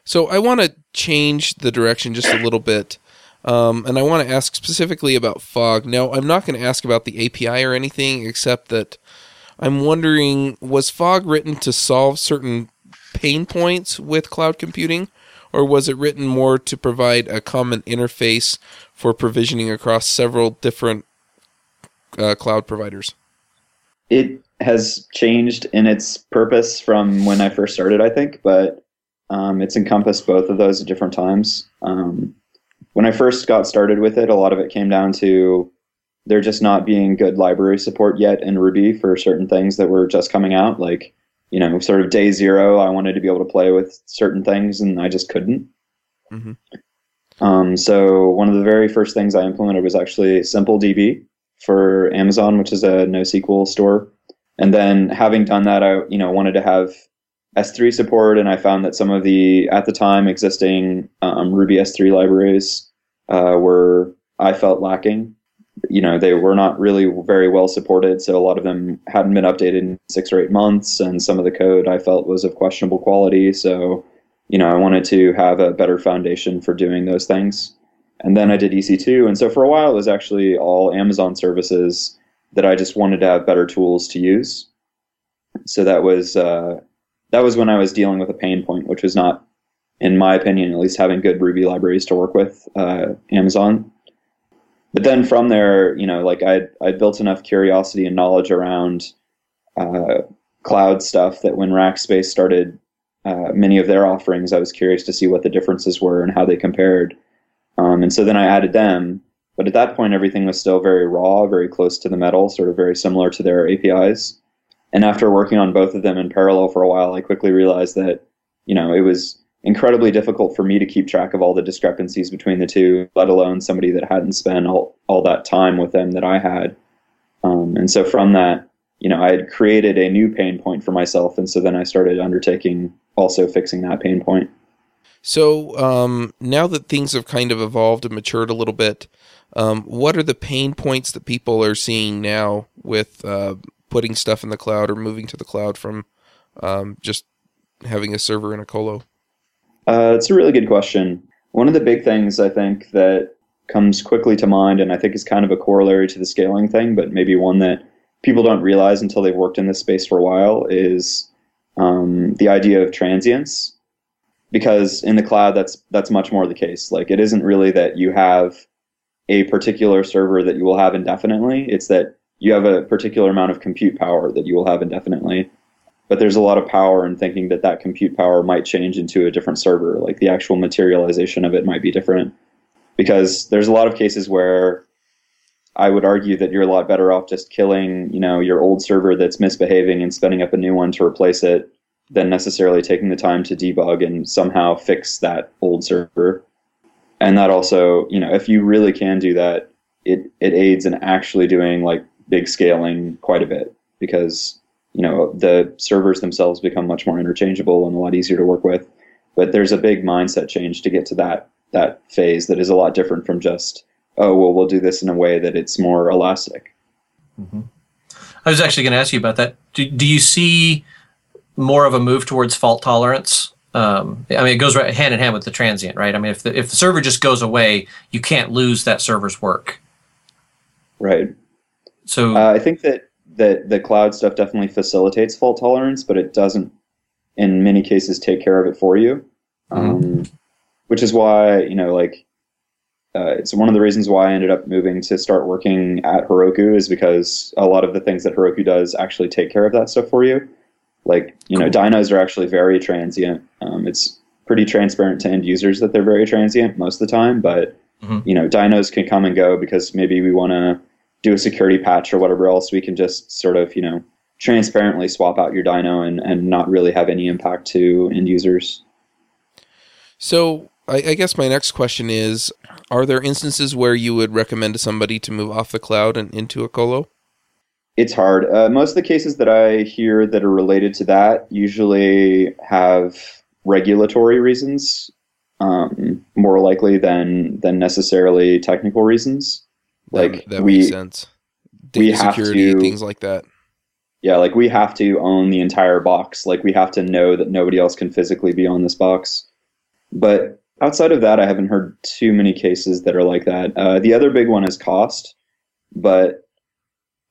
So I want to change the direction just a little bit, um, and I want to ask specifically about Fog. Now, I'm not going to ask about the A P I or anything, except that I'm wondering, was Fog written to solve certain pain points with cloud computing? Or was it written more to provide a common interface for provisioning across several different uh, cloud providers? It has changed in its purpose from when I first started, I think, but um, it's encompassed both of those at different times. Um, when I first got started with it, a lot of it came down to there just not being good library support yet in Ruby for certain things that were just coming out, like you know, sort of day zero, I wanted to be able to play with certain things, and I just couldn't. Mm-hmm. Um, so one of the very first things I implemented was actually SimpleDB for Amazon, which is a NoSQL store. And then having done that, I you know wanted to have S three support, and I found that some of the, at the time, existing um, Ruby S three libraries uh, were, I felt, lacking. You know, they were not really very well supported, so a lot of them hadn't been updated in six or eight months, and some of the code I felt was of questionable quality. So, you know, I wanted to have a better foundation for doing those things. And then I did E C two, and so for a while it was actually all Amazon services that I just wanted to have better tools to use. So that was uh, that was when I was dealing with a pain point, which was not, in my opinion, at least having good Ruby libraries to work with uh, Amazon. But then from there, you know, like I I built enough curiosity and knowledge around uh, cloud stuff that when Rackspace started uh, many of their offerings, I was curious to see what the differences were and how they compared. Um, and so then I added them. But at that point, everything was still very raw, very close to the metal, sort of very similar to their A P Is. And after working on both of them in parallel for a while, I quickly realized that, you know, it was incredibly difficult for me to keep track of all the discrepancies between the two, let alone somebody that hadn't spent all, all that time with them that I had. Um, and so from that, you know, I had created a new pain point for myself. And so then I started undertaking also fixing that pain point. So um, now that things have kind of evolved and matured a little bit, um, what are the pain points that people are seeing now with uh, putting stuff in the cloud or moving to the cloud from um, just having a server in a colo? Uh, it's a really good question. One of the big things I think that comes quickly to mind, and I think is kind of a corollary to the scaling thing, but maybe one that people don't realize until they've worked in this space for a while, is um, the idea of transience. Because in the cloud, that's that's much more the case. Like, it isn't really that you have a particular server that you will have indefinitely. It's that you have a particular amount of compute power that you will have indefinitely. But there's a lot of power in thinking that that compute power might change into a different server. Like, the actual materialization of it might be different, because there's a lot of cases where I would argue that you're a lot better off just killing, you know, your old server that's misbehaving and spinning up a new one to replace it than necessarily taking the time to debug and somehow fix that old server. And that also, you know, if you really can do that, it, it aids in actually doing like big scaling quite a bit, because you know, the servers themselves become much more interchangeable and a lot easier to work with. But there's a big mindset change to get to that that phase that is a lot different from just, oh, well, we'll do this in a way that it's more elastic. Mm-hmm. I was actually going to ask you about that. Do, do you see more of a move towards fault tolerance? Um, I mean, it goes right hand in hand with the transient, right? I mean, if the, if the server just goes away, you can't lose that server's work. Right. So uh, I think that that the cloud stuff definitely facilitates fault tolerance, but it doesn't, in many cases, take care of it for you. Mm-hmm. Um, which is why, you know, like, uh, it's one of the reasons why I ended up moving to start working at Heroku, is because a lot of the things that Heroku does actually take care of that stuff for you. Like, you cool. know, dynos are actually very transient. Um, it's pretty transparent to end users that they're very transient most of the time, but Mm-hmm. You know, dynos can come and go because maybe we want to do a security patch or whatever else. We can just sort of, you know, transparently swap out your dyno and, and not really have any impact to end users. So I, I guess my next question is, are there instances where you would recommend to somebody to move off the cloud and into a colo? It's hard. Uh, most of the cases that I hear that are related to that usually have regulatory reasons, um, more likely than than necessarily technical reasons. Like that, that we, makes sense. Data we security, have to, things like that. Yeah, like we have to own the entire box. Like we have to know that nobody else can physically be on this box. But outside of that, I haven't heard too many cases that are like that. Uh, the other big one is cost, but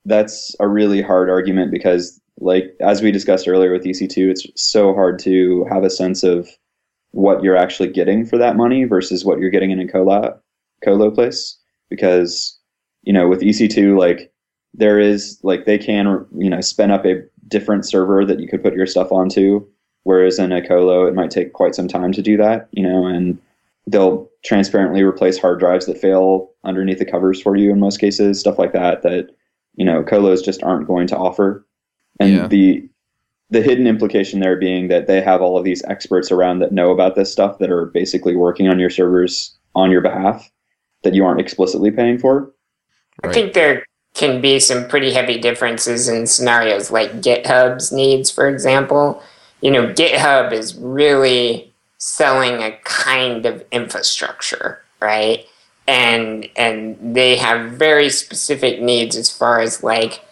that's a really hard argument because, like, as we discussed earlier with E C two, it's so hard to have a sense of what you're actually getting for that money versus what you're getting in a colo, colo place. Because, you know, with E C two, like, there is, like, they can, you know, spin up a different server that you could put your stuff onto, whereas in a colo, it might take quite some time to do that, you know, and they'll transparently replace hard drives that fail underneath the covers for you in most cases, stuff like that, that, you know, colos just aren't going to offer. And yeah. the the hidden implication there being that they have all of these experts around that know about this stuff that are basically working on your servers on your behalf that you aren't explicitly paying for. Right. I think there can be some pretty heavy differences in scenarios like GitHub's needs, for example. You know, GitHub is really selling a kind of infrastructure, right? And and they have very specific needs as far as like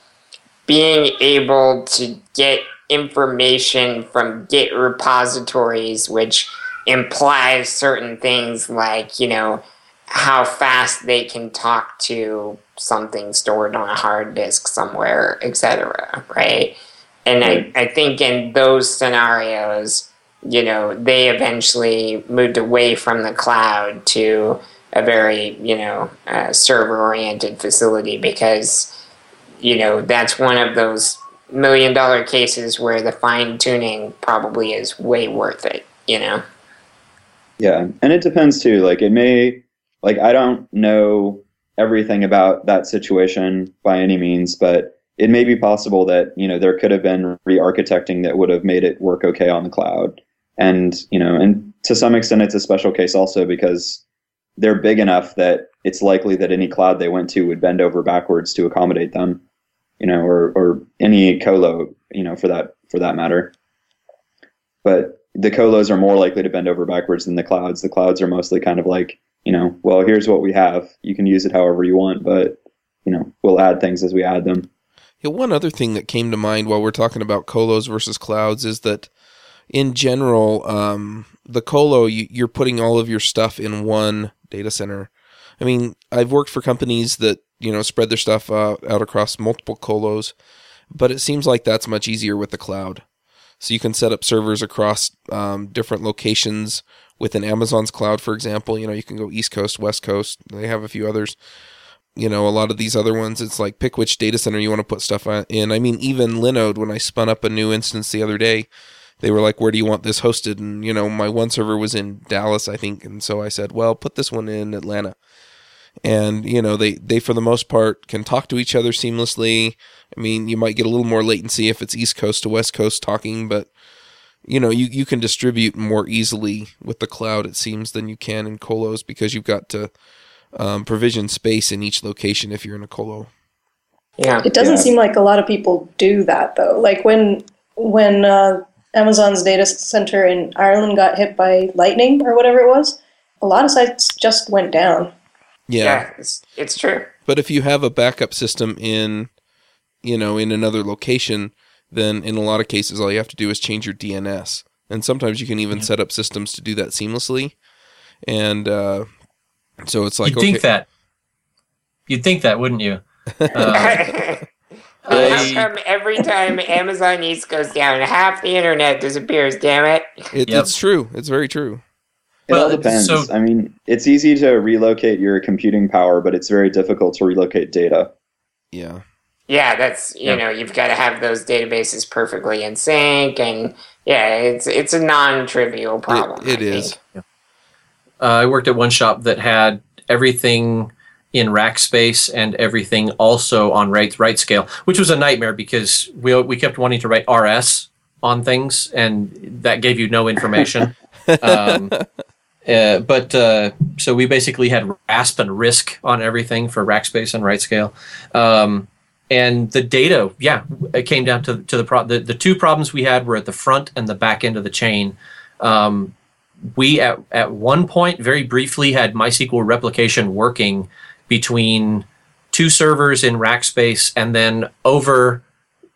being able to get information from Git repositories, which implies certain things like, you know, how fast they can talk to something stored on a hard disk somewhere, et cetera, right? And I, I think in those scenarios, you know, they eventually moved away from the cloud to a very, you know, uh, server-oriented facility because, you know, that's one of those million-dollar cases where the fine-tuning probably is way worth it, you know? Yeah, and it depends, too. Like, it may, like, I don't know everything about that situation by any means, but it may be possible that, you know, there could have been re-architecting that would have made it work okay on the cloud. And, you know, and to some extent, it's a special case also because they're big enough that it's likely that any cloud they went to would bend over backwards to accommodate them, you know, or, or any colo, you know, for that, for that matter. But the colos are more likely to bend over backwards than the clouds. The clouds are mostly kind of like, you know, well, here's what we have. You can use it however you want, but, you know, we'll add things as we add them. Yeah, one other thing that came to mind while we're talking about colos versus clouds is that in general, um, the colo, you, you're putting all of your stuff in one data center. I mean, I've worked for companies that, you know, spread their stuff out, out across multiple colos, but it seems like that's much easier with the cloud. So you can set up servers across um, different locations within Amazon's cloud, for example. You know, you can go East Coast, West Coast. They have a few others. You know, a lot of these other ones, it's like pick which data center you want to put stuff in. I mean, even Linode, when I spun up a new instance the other day, they were like, where do you want this hosted? And, you know, my one server was in Dallas, I think. And so I said, well, put this one in Atlanta. And, you know, they, they, for the most part, can talk to each other seamlessly. I mean, you might get a little more latency if it's East Coast to West Coast talking, but, you know, you, you can distribute more easily with the cloud, it seems, than you can in colos because you've got to Um, provision space in each location if you're in a colo. Yeah, it doesn't yeah. seem like a lot of people do that though. Like when when uh, Amazon's data center in Ireland got hit by lightning or whatever it was, a lot of sites just went down. Yeah, yeah it's, it's true. But if you have a backup system in, you know, in another location, then in a lot of cases all you have to do is change your D N S, and sometimes you can even yeah. set up systems to do that seamlessly, and. Uh, So it's like you'd think okay. that you'd think that, wouldn't you? Um, I, how come every time Amazon East goes down, half the internet disappears? Damn it! it yep. It's true. It's very true. It well, all depends. So, I mean, it's easy to relocate your computing power, but it's very difficult to relocate data. Yeah. Yeah, that's you yep. know you've got to have those databases perfectly in sync, and yeah, it's it's a non-trivial problem. It, it is. Yep. Uh, I worked at one shop that had everything in Rackspace and everything also on RightScale, which was a nightmare because we we kept wanting to write R S on things, and that gave you no information. um, uh, but uh, so we basically had R A S P and R I S C on everything for Rackspace and RightScale. Um, and the data, yeah, it came down to to the, pro- the the two problems we had were at the front and the back end of the chain. Um, we at at one point very briefly had MySQL replication working between two servers in Rackspace and then over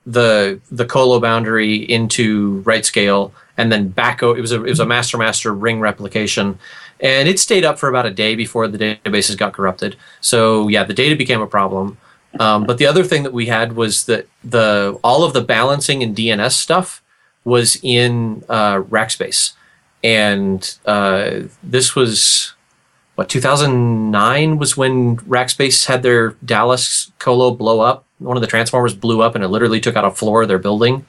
the the colo boundary into RightScale and then back. It was a it was a master master ring replication, and it stayed up for about a day before the databases got corrupted. So yeah, the data became a problem. Um, but the other thing that we had was that the all of the balancing and D N S stuff was in uh, Rackspace, and uh, this was. What, two thousand nine was when Rackspace had their Dallas colo blow up. One of the transformers blew up and it literally took out a floor of their building.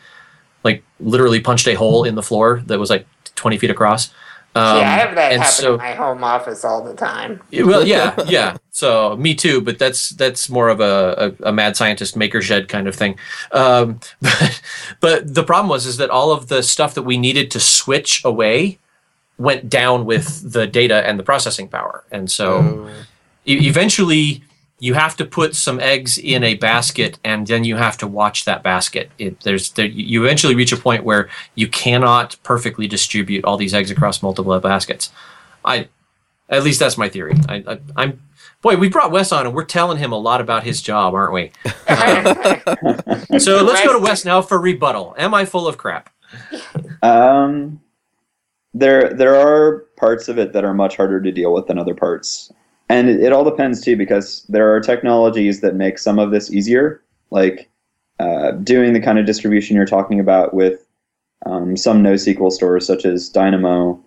Like, literally punched a hole in the floor that was like twenty feet across. Um, yeah, I have that happen so, in my home office all the time. Well, yeah, yeah. So, me too, but that's that's more of a, a, a mad scientist maker shed kind of thing. Um, but, but the problem was is that all of the stuff that we needed to switch away went down with the data and the processing power. And so mm. e- eventually you have to put some eggs in a basket and then you have to watch that basket. It, there's there, you eventually reach a point where you cannot perfectly distribute all these eggs across multiple baskets. I, at least that's my theory. I, I, I'm boy, we brought Wes on and we're telling him a lot about his job, aren't we? Um, so let's go to Wes now for rebuttal. Am I full of crap? Um... There there are parts of it that are much harder to deal with than other parts. And it, it all depends, too, because there are technologies that make some of this easier, like uh, doing the kind of distribution you're talking about with um, some NoSQL stores, such as Dynamo.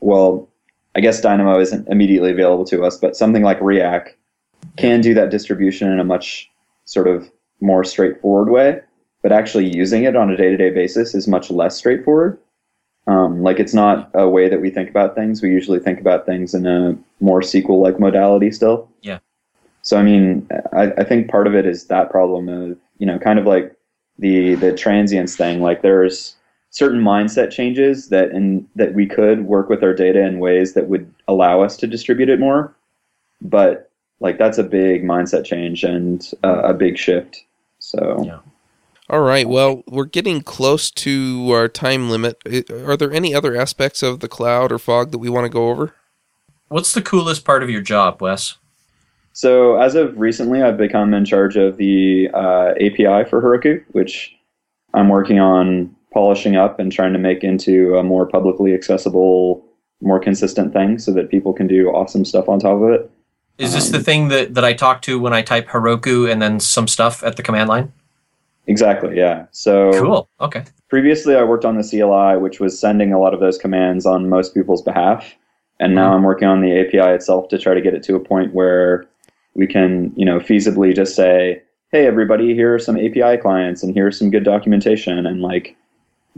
Well, I guess Dynamo isn't immediately available to us, but something like React can do that distribution in a much sort of more straightforward way. But actually using it on a day-to-day basis is much less straightforward. Um, like, it's not a way that we think about things. We usually think about things in a more S Q L-like modality still. Yeah. So, I mean, I, I think part of it is that problem of, you know, kind of like the the transience thing. Like, there's certain mindset changes that in, that we could work with our data in ways that would allow us to distribute it more. But, like, that's a big mindset change and uh, a big shift. So. Yeah. All right. Well, we're getting close to our time limit. Are there any other aspects of the cloud or fog that we want to go over? What's the coolest part of your job, Wes? So as of recently, I've become in charge of the uh, A P I for Heroku, which I'm working on polishing up and trying to make into a more publicly accessible, more consistent thing so that people can do awesome stuff on top of it. Is this um, the thing that, that I talk to when I type Heroku and then some stuff at the command line? Exactly, yeah. So cool. Okay. Previously, I worked on the C L I, which was sending a lot of those commands on most people's behalf. And now I'm working on the A P I itself to try to get it to a point where we can, you know, feasibly just say, hey, everybody, here are some A P I clients and here's some good documentation and, like,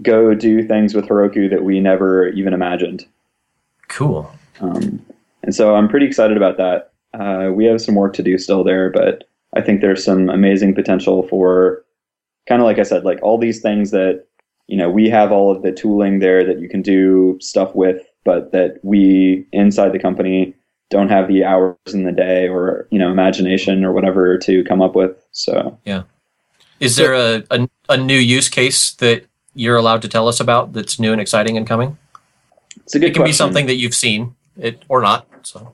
go do things with Heroku that we never even imagined. Cool. Um, and so I'm pretty excited about that. Uh, we have some work to do still there, but I think there's some amazing potential for kind of like I said, like all these things that, you know, we have all of the tooling there that you can do stuff with, but that we inside the company don't have the hours in the day or, you know, imagination or whatever to come up with. So, yeah. Is there a, a, a new use case that you're allowed to tell us about that's new and exciting and coming? It's a good question. It can question. be something that you've seen it or not. So,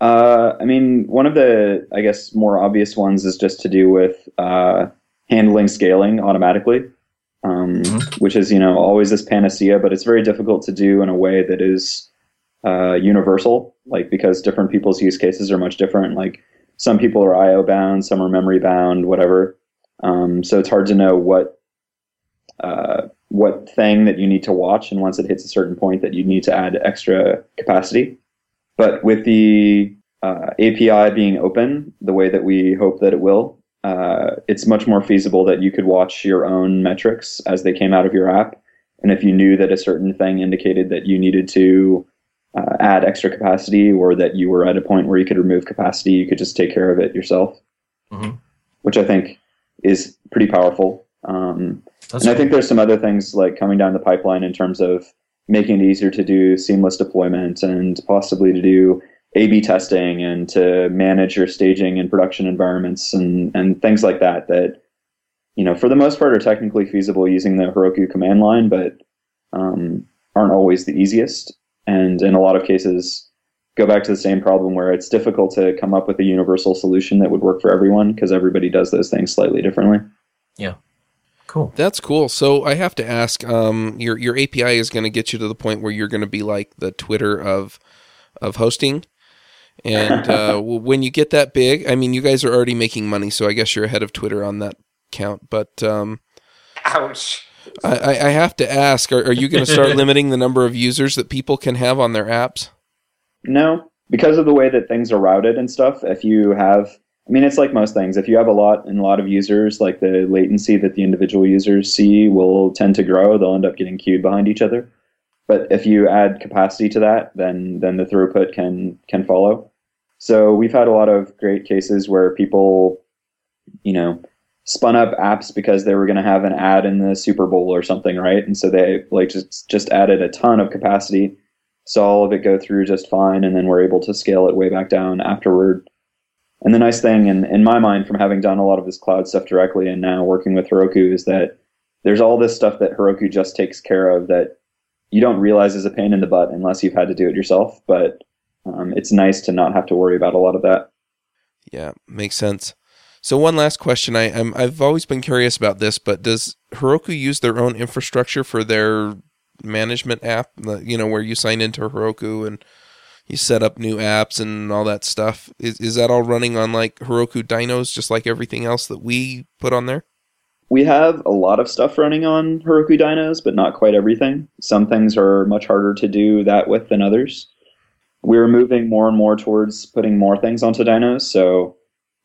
uh, I mean, one of the, I guess, more obvious ones is just to do with, uh, handling scaling automatically, um, mm-hmm. which is, you know, always this panacea, but it's very difficult to do in a way that is uh, universal, like because different people's use cases are much different. Like some people are I O bound, some are memory bound, whatever. Um, so it's hard to know what uh, what thing that you need to watch, and once it hits a certain point that you need to add extra capacity. But with the uh, A P I being open, the way that we hope that it will, Uh, it's much more feasible that you could watch your own metrics as they came out of your app. And if you knew that a certain thing indicated that you needed to uh, add extra capacity, or that you were at a point where you could remove capacity, you could just take care of it yourself, mm-hmm. which I think is pretty powerful. Um, and cool. I think there's some other things like coming down the pipeline in terms of making it easier to do seamless deployment and possibly to do A B testing and to manage your staging and production environments and, and things like that, that, you know, for the most part are technically feasible using the Heroku command line, but um, aren't always the easiest. And in a lot of cases, go back to the same problem where it's difficult to come up with a universal solution that would work for everyone because everybody does those things slightly differently. Yeah. Cool. That's cool. So I have to ask, um, your your A P I is going to get you to the point where you're going to be like the Twitter of of hosting. And uh, when you get that big, I mean, you guys are already making money, so I guess you're ahead of Twitter on that count. But um, ouch! I, I, I have to ask: Are, are you going to start limiting the number of users that people can have on their apps? No, because of the way that things are routed and stuff. If you have, I mean, it's like most things. If you have a lot and a lot of users, like the latency that the individual users see will tend to grow. They'll end up getting queued behind each other. But if you add capacity to that, then then the throughput can can follow. So we've had a lot of great cases where people, you know, spun up apps because they were going to have an ad in the Super Bowl or something, right? And so they like just just added a ton of capacity, saw all of it go through just fine, and then were able to scale it way back down afterward. And the nice thing, in, in my mind, from having done a lot of this cloud stuff directly and now working with Heroku, is that there's all this stuff that Heroku just takes care of that you don't realize is a pain in the butt unless you've had to do it yourself, but um, it's nice to not have to worry about a lot of that. Yeah, makes sense. So one last question. I, I'm, I've always been curious about this, but does Heroku use their own infrastructure for their management app, you know, where you sign into Heroku and you set up new apps and all that stuff? Is, is that all running on like Heroku dynos, just like everything else that we put on there? We have a lot of stuff running on Heroku dynos, but not quite everything. Some things are much harder to do that with than others. We're moving more and more towards putting more things onto dynos. So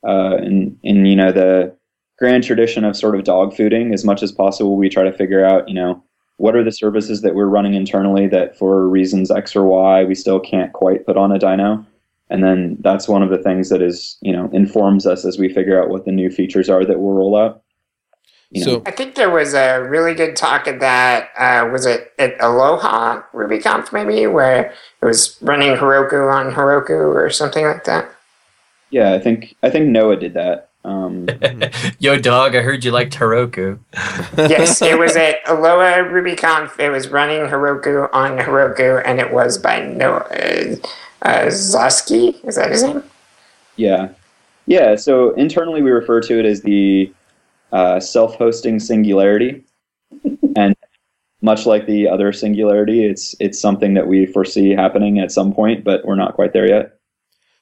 uh, in, in, you know, the grand tradition of sort of dogfooding, as much as possible, we try to figure out, you know, what are the services that we're running internally that for reasons X or Y, we still can't quite put on a dyno. And then that's one of the things that is, you know, informs us as we figure out what the new features are that we'll roll out. You know. So, I think there was a really good talk at that, uh, was it at Aloha RubyConf maybe, where it was running Heroku on Heroku or something like that? Yeah, I think I think Noah did that. Um, Yo, dog, I heard you liked Heroku. Yes, it was at Aloha RubyConf. It was running Heroku on Heroku, and it was by Noah uh, Zosky. Is that his name? Yeah. Yeah, so internally we refer to it as the Uh, self-hosting singularity, and much like the other singularity, it's it's something that we foresee happening at some point, but we're not quite there yet.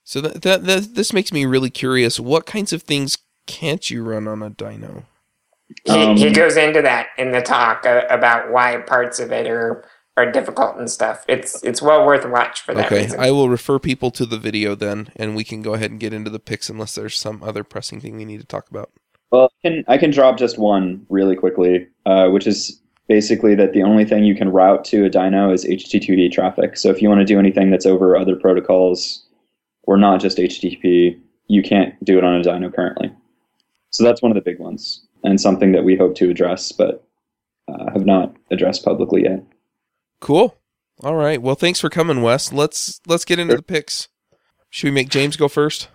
So that, that, that this makes me really curious. What kinds of things can't you run on a dyno? He, um, he goes into that in the talk uh, about why parts of it are are difficult and stuff. It's it's well worth a watch for that. Okay, reason. I will refer people to the video then, and we can go ahead and get into the picks unless there's some other pressing thing we need to talk about. Well, I can, I can drop just one really quickly, uh, which is basically that the only thing you can route to a dyno is H T T P traffic. So if you want to do anything that's over other protocols or not just H T T P, you can't do it on a dyno currently. So that's one of the big ones and something that we hope to address, but uh, have not addressed publicly yet. Cool. All right. Well, thanks for coming, Wes. Let's let's get into sure. the picks. Should we make James go first?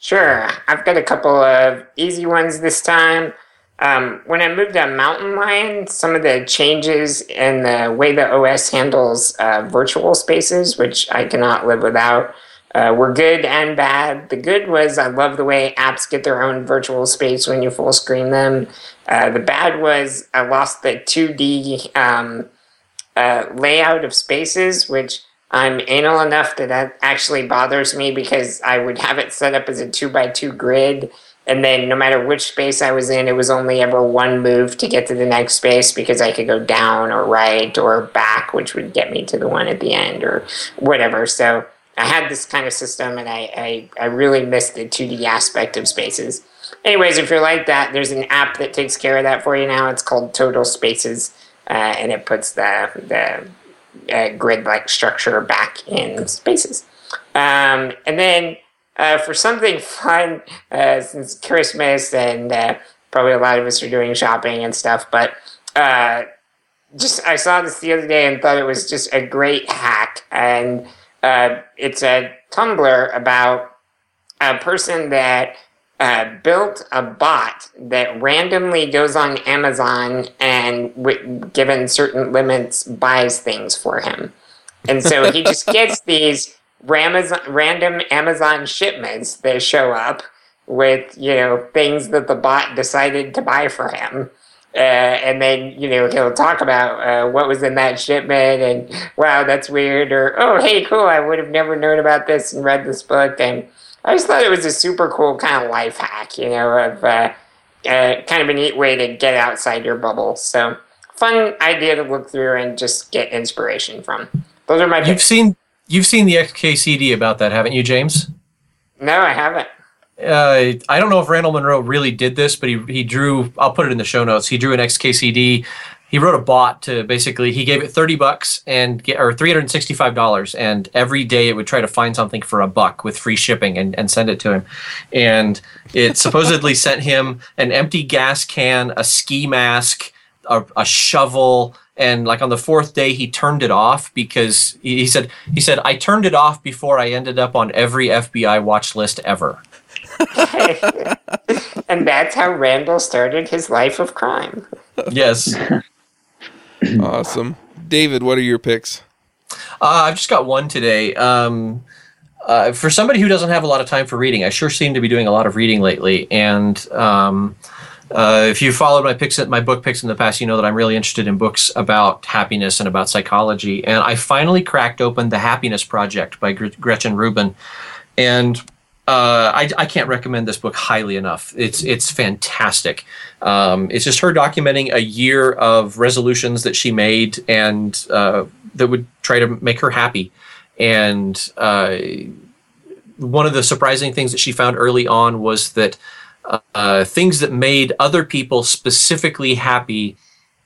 Sure. I've got a couple of easy ones this time. Um, when I moved on Mountain Lion, some of the changes in the way the O S handles uh, virtual spaces, which I cannot live without, uh, were good and bad. The good was I love the way apps get their own virtual space when you full screen them. Uh, the bad was I lost the two D um, uh, layout of spaces, which I'm anal enough that that actually bothers me because I would have it set up as a two by two grid. And then no matter which space I was in, it was only ever one move to get to the next space because I could go down or right or back, which would get me to the one at the end or whatever. So I had this kind of system and I, I, I really missed the two D aspect of spaces. Anyways, if you're like that, there's an app that takes care of that for you now. It's called Total Spaces, uh, and it puts the the uh, grid-like structure back in Spaces. Um, and then uh, for something fun, uh, since Christmas and uh, probably a lot of us are doing shopping and stuff, but uh, just I saw this the other day and thought it was just a great hack. And uh, it's a Tumblr about a person that Uh, built a bot that randomly goes on Amazon and, w- given certain limits, buys things for him. And so he just gets these Ramaz- random Amazon shipments that show up with, you know, things that the bot decided to buy for him. Uh, and then, you know, he'll talk about uh, what was in that shipment and, wow, that's weird, or, oh, hey, cool, I would have never known about this and read this book. And I just thought it was a super cool kind of life hack, you know, of uh, uh, kind of a neat way to get outside your bubble. So, fun idea to look through and just get inspiration from. Those are my. You've picks. seen you've seen the X K C D about that, haven't you, James? No, I haven't. Uh, I don't know if Randall Munroe really did this, but he he drew. I'll put it in the show notes. He drew an X K C D. He wrote a bot to basically, he gave it thirty bucks and get, or three hundred sixty-five dollars, and every day it would try to find something for a buck with free shipping and, and send it to him. And it supposedly sent him an empty gas can, a ski mask, a, a shovel, and like on the fourth day he turned it off because he, he said, he said, I turned it off before I ended up on every F B I watch list ever. And that's how Randall started his life of crime. Yes. Awesome. David, what are your picks? Uh, I've just got one today. Um, uh, for somebody who doesn't have a lot of time for reading, I sure seem to be doing a lot of reading lately. And um, uh, if you followed my picks, my book picks in the past, you know that I'm really interested in books about happiness and about psychology. And I finally cracked open The Happiness Project by Gretchen Rubin. And Uh, I, I can't recommend this book highly enough. It's it's fantastic. Um, it's just her documenting a year of resolutions that she made and uh, that would try to make her happy. And uh, one of the surprising things that she found early on was that uh, things that made other people specifically happy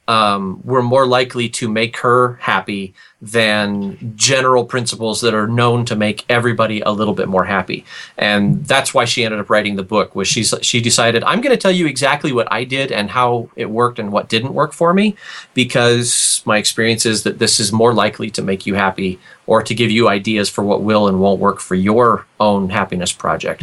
um, were more likely to make her happy than general principles that are known to make everybody a little bit more happy. And that's why she ended up writing the book, was she, she decided, I'm going to tell you exactly what I did and how it worked and what didn't work for me, because my experience is that this is more likely to make you happy or to give you ideas for what will and won't work for your own happiness project.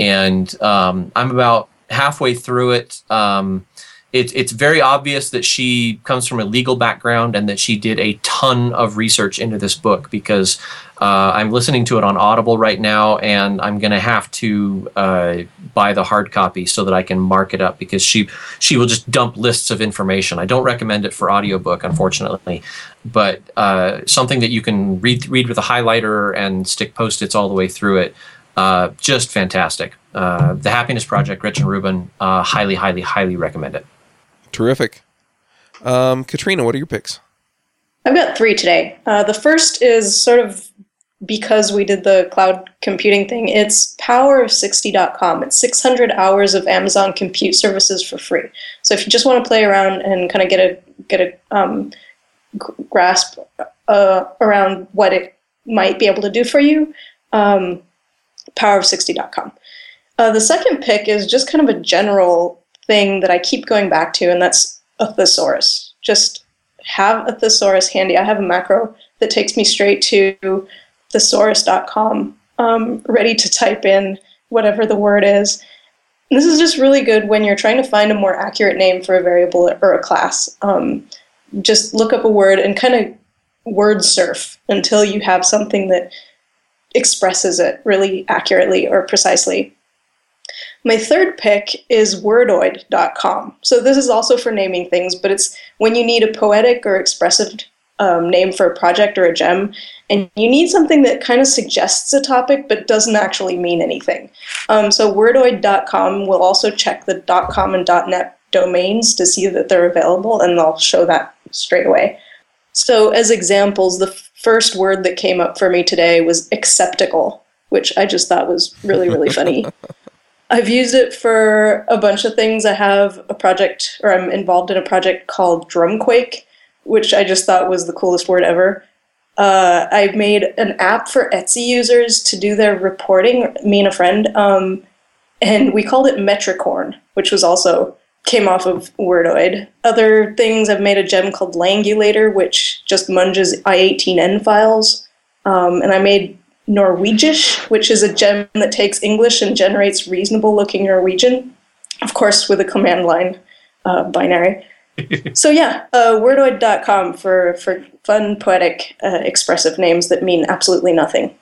And um, I'm about halfway through it. Um, It, it's very obvious that she comes from a legal background and that she did a ton of research into this book, because uh, I'm listening to it on Audible right now, and I'm going to have to uh, buy the hard copy so that I can mark it up, because she she will just dump lists of information. I don't recommend it for audiobook, unfortunately, but uh, something that you can read read with a highlighter and stick Post-its all the way through it. Uh, just fantastic. Uh, The Happiness Project, Gretchen Rubin, uh, highly, highly, highly recommend it. Terrific. Um, Katrina, what are your picks? I've got three today. Uh, the first is sort of because we did the cloud computing thing. It's power of sixty dot com. It's six hundred hours of Amazon compute services for free. So if you just want to play around and kind of get a get a um, grasp uh, around what it might be able to do for you, um, power of sixty dot com. Uh, the second pick is just kind of a general thing that I keep going back to, and that's a thesaurus. Just have a thesaurus handy. I have a macro that takes me straight to thesaurus dot com, um, ready to type in whatever the word is. And this is just really good when you're trying to find a more accurate name for a variable or a class. Um, just look up a word and kind of word surf until you have something that expresses it really accurately or precisely. My third pick is wordoid dot com. So this is also for naming things, but it's when you need a poetic or expressive um, name for a project or a gem, and you need something that kind of suggests a topic but doesn't actually mean anything. Um, so wordoid dot com will also check the .com and .net domains to see that they're available, and they'll show that straight away. So as examples, the f- first word that came up for me today was acceptacle, which I just thought was really, really funny. I've used it for a bunch of things. I have a project, or I'm involved in a project called Drumquake, which I just thought was the coolest word ever. Uh, I made an app for Etsy users to do their reporting, me and a friend, um, and we called it Metricorn, which was also came off of Wordoid. Other things, I've made a gem called Langulator, which just munges I eighteen N files, um, and I made Norwegish, which is a gem that takes English and generates reasonable-looking Norwegian, of course, with a command line uh, binary. So yeah, uh, wordoid dot com for, for fun, poetic, uh, expressive names that mean absolutely nothing.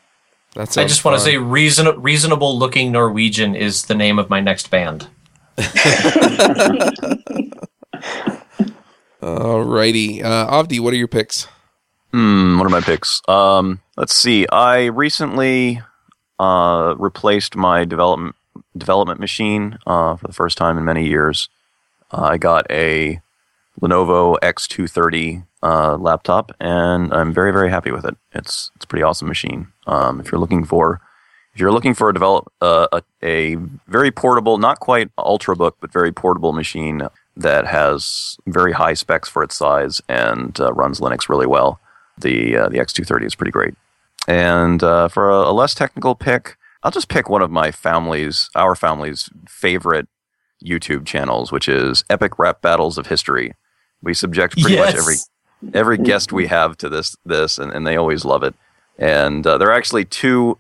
That's I just fun. want to say reason, reasonable looking Norwegian is the name of my next band. Alrighty. Uh, Avdi, what are your picks? Mm, what are my picks? Um, let's see. I recently uh, replaced my development development machine uh, for the first time in many years. Uh, I got a Lenovo X two thirty uh, laptop, and I'm very, very happy with it. It's it's a pretty awesome machine. Um, if you're looking for, if you're looking for a develop uh, a, a very portable, not quite Ultrabook, but very portable machine that has very high specs for its size and uh, runs Linux really well, the uh, the X two thirty is pretty great. And uh, for a, a less technical pick, I'll just pick one of my family's, our family's favorite YouTube channels, which is Epic Rap Battles of History. We subject pretty yes. much every every guest we have to this this, and, and they always love it. And uh, there are actually two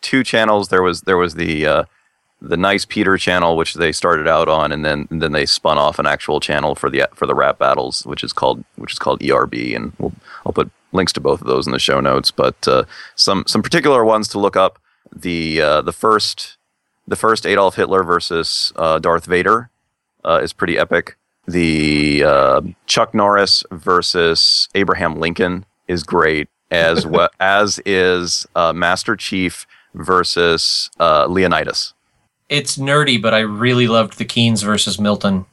two channels. There was there was the uh, the Nice Peter channel, which they started out on, and then and then they spun off an actual channel for the for the rap battles, which is called which is called E R B. And we'll, I'll put links to both of those in the show notes. But uh, some some particular ones to look up. The uh, the first. The first Adolf Hitler versus uh, Darth Vader uh, is pretty epic. The uh, Chuck Norris versus Abraham Lincoln is great, as well as is uh, Master Chief versus uh, Leonidas. It's nerdy, but I really loved the Keynes versus Milton.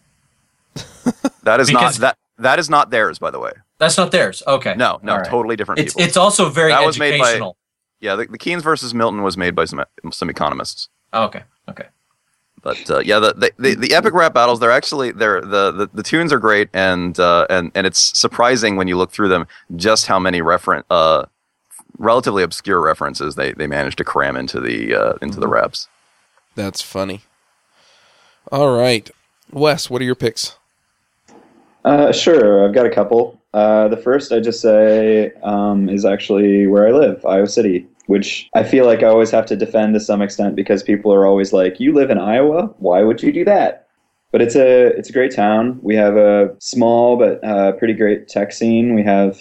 That is not that that is not theirs, by the way. That's not theirs. Okay. No, no, right. Totally different. It's people. It's also very that educational. Was made by, yeah, the, the Keynes versus Milton was made by some some economists. Oh, okay. Okay. But uh, yeah, the, the the epic rap battles, they're actually they're the, the, the tunes are great, and uh, and and it's surprising when you look through them just how many referent uh, relatively obscure references they, they managed to cram into the uh, into the raps. That's funny. All right, Wes, what are your picks? Uh, sure, I've got a couple. Uh, the first I just say um, is actually where I live, Iowa City, which I feel like I always have to defend to some extent because people are always like, you live in Iowa? Why would you do that? But it's a it's a great town. We have a small but uh, pretty great tech scene. We have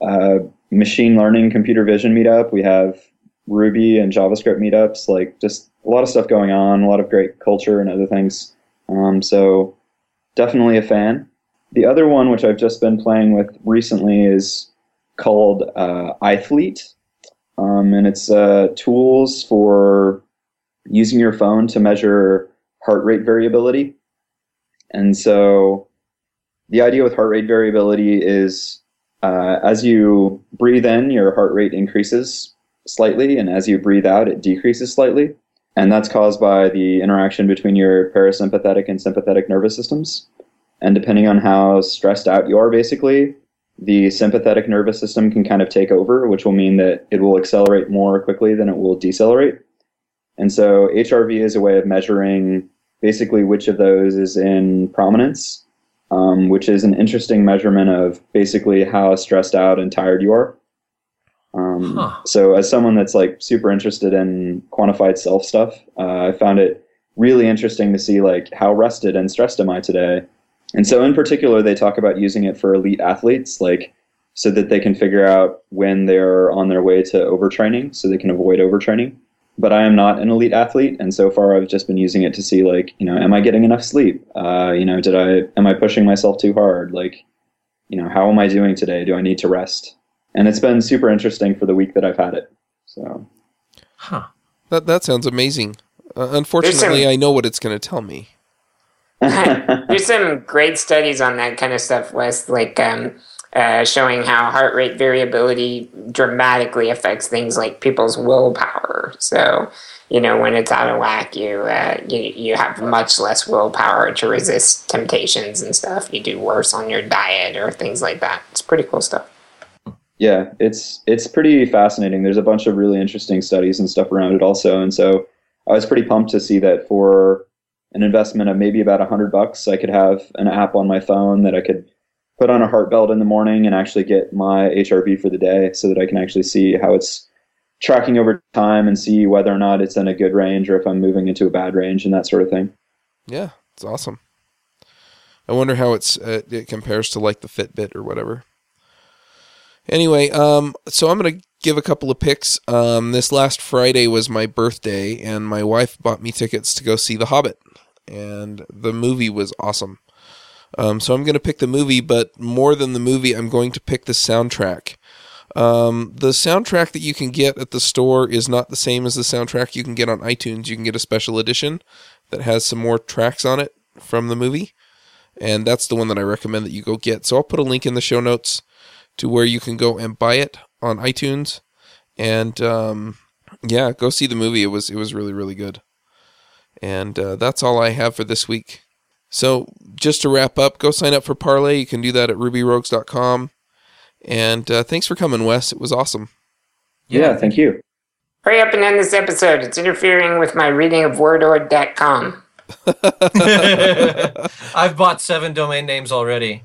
uh, machine learning, computer vision meetup. We have Ruby and JavaScript meetups, like just a lot of stuff going on, a lot of great culture and other things. Um, so definitely a fan. The other one, which I've just been playing with recently, is called uh, iFleet. Um, and it's uh, tools for using your phone to measure heart rate variability. And so the idea with heart rate variability is uh, as you breathe in, your heart rate increases slightly, and as you breathe out, it decreases slightly. And that's caused by the interaction between your parasympathetic and sympathetic nervous systems. And depending on how stressed out you are, basically, the sympathetic nervous system can kind of take over, which will mean that it will accelerate more quickly than it will decelerate. And so H R V is a way of measuring basically which of those is in prominence, um, which is an interesting measurement of basically how stressed out and tired you are. Um, huh. So as someone that's like super interested in quantified self stuff, uh, I found it really interesting to see like how rested and stressed am I today. And so in particular, they talk about using it for elite athletes, like so that they can figure out when they're on their way to overtraining so they can avoid overtraining. But I am not an elite athlete. And so far, I've just been using it to see, like, you know, am I getting enough sleep? Uh, you know, did I am I pushing myself too hard? Like, you know, how am I doing today? Do I need to rest? And it's been super interesting for the week that I've had it. So, huh. That, that sounds amazing. Uh, unfortunately, I know what it's going to tell me. There's some great studies on that kind of stuff, Wes, like um, uh, showing how heart rate variability dramatically affects things like people's willpower. So, you know, when it's out of whack, you, uh, you you have much less willpower to resist temptations and stuff. You do worse on your diet or things like that. It's pretty cool stuff. Yeah, it's it's pretty fascinating. There's a bunch of really interesting studies and stuff around it also. And so I was pretty pumped to see that for an investment of maybe about a hundred bucks, I could have an app on my phone that I could put on a heart belt in the morning and actually get my H R V for the day so that I can actually see how it's tracking over time and see whether or not it's in a good range or if I'm moving into a bad range and that sort of thing. Yeah, it's awesome. I wonder how it's uh, it compares to like the Fitbit or whatever. Anyway, um, so I'm going to give a couple of picks. Um, this last Friday was my birthday, and my wife bought me tickets to go see The Hobbit, and the movie was awesome. Um, so I'm going to pick the movie, but more than the movie, I'm going to pick the soundtrack. Um, the soundtrack that you can get at the store is not the same as the soundtrack you can get on iTunes. You can get a special edition that has some more tracks on it from the movie, and that's the one that I recommend that you go get. So I'll put a link in the show notes to where you can go and buy it on iTunes, and um, yeah, go see the movie. It was it was really, really good. And uh, that's all I have for this week. So just to wrap up, go sign up for Parlay. You can do that at ruby rogues dot com. And uh, thanks for coming, Wes. It was awesome. Yeah, thank you. Hurry up and end this episode. It's interfering with my reading of wordoid dot com. I've bought seven domain names already.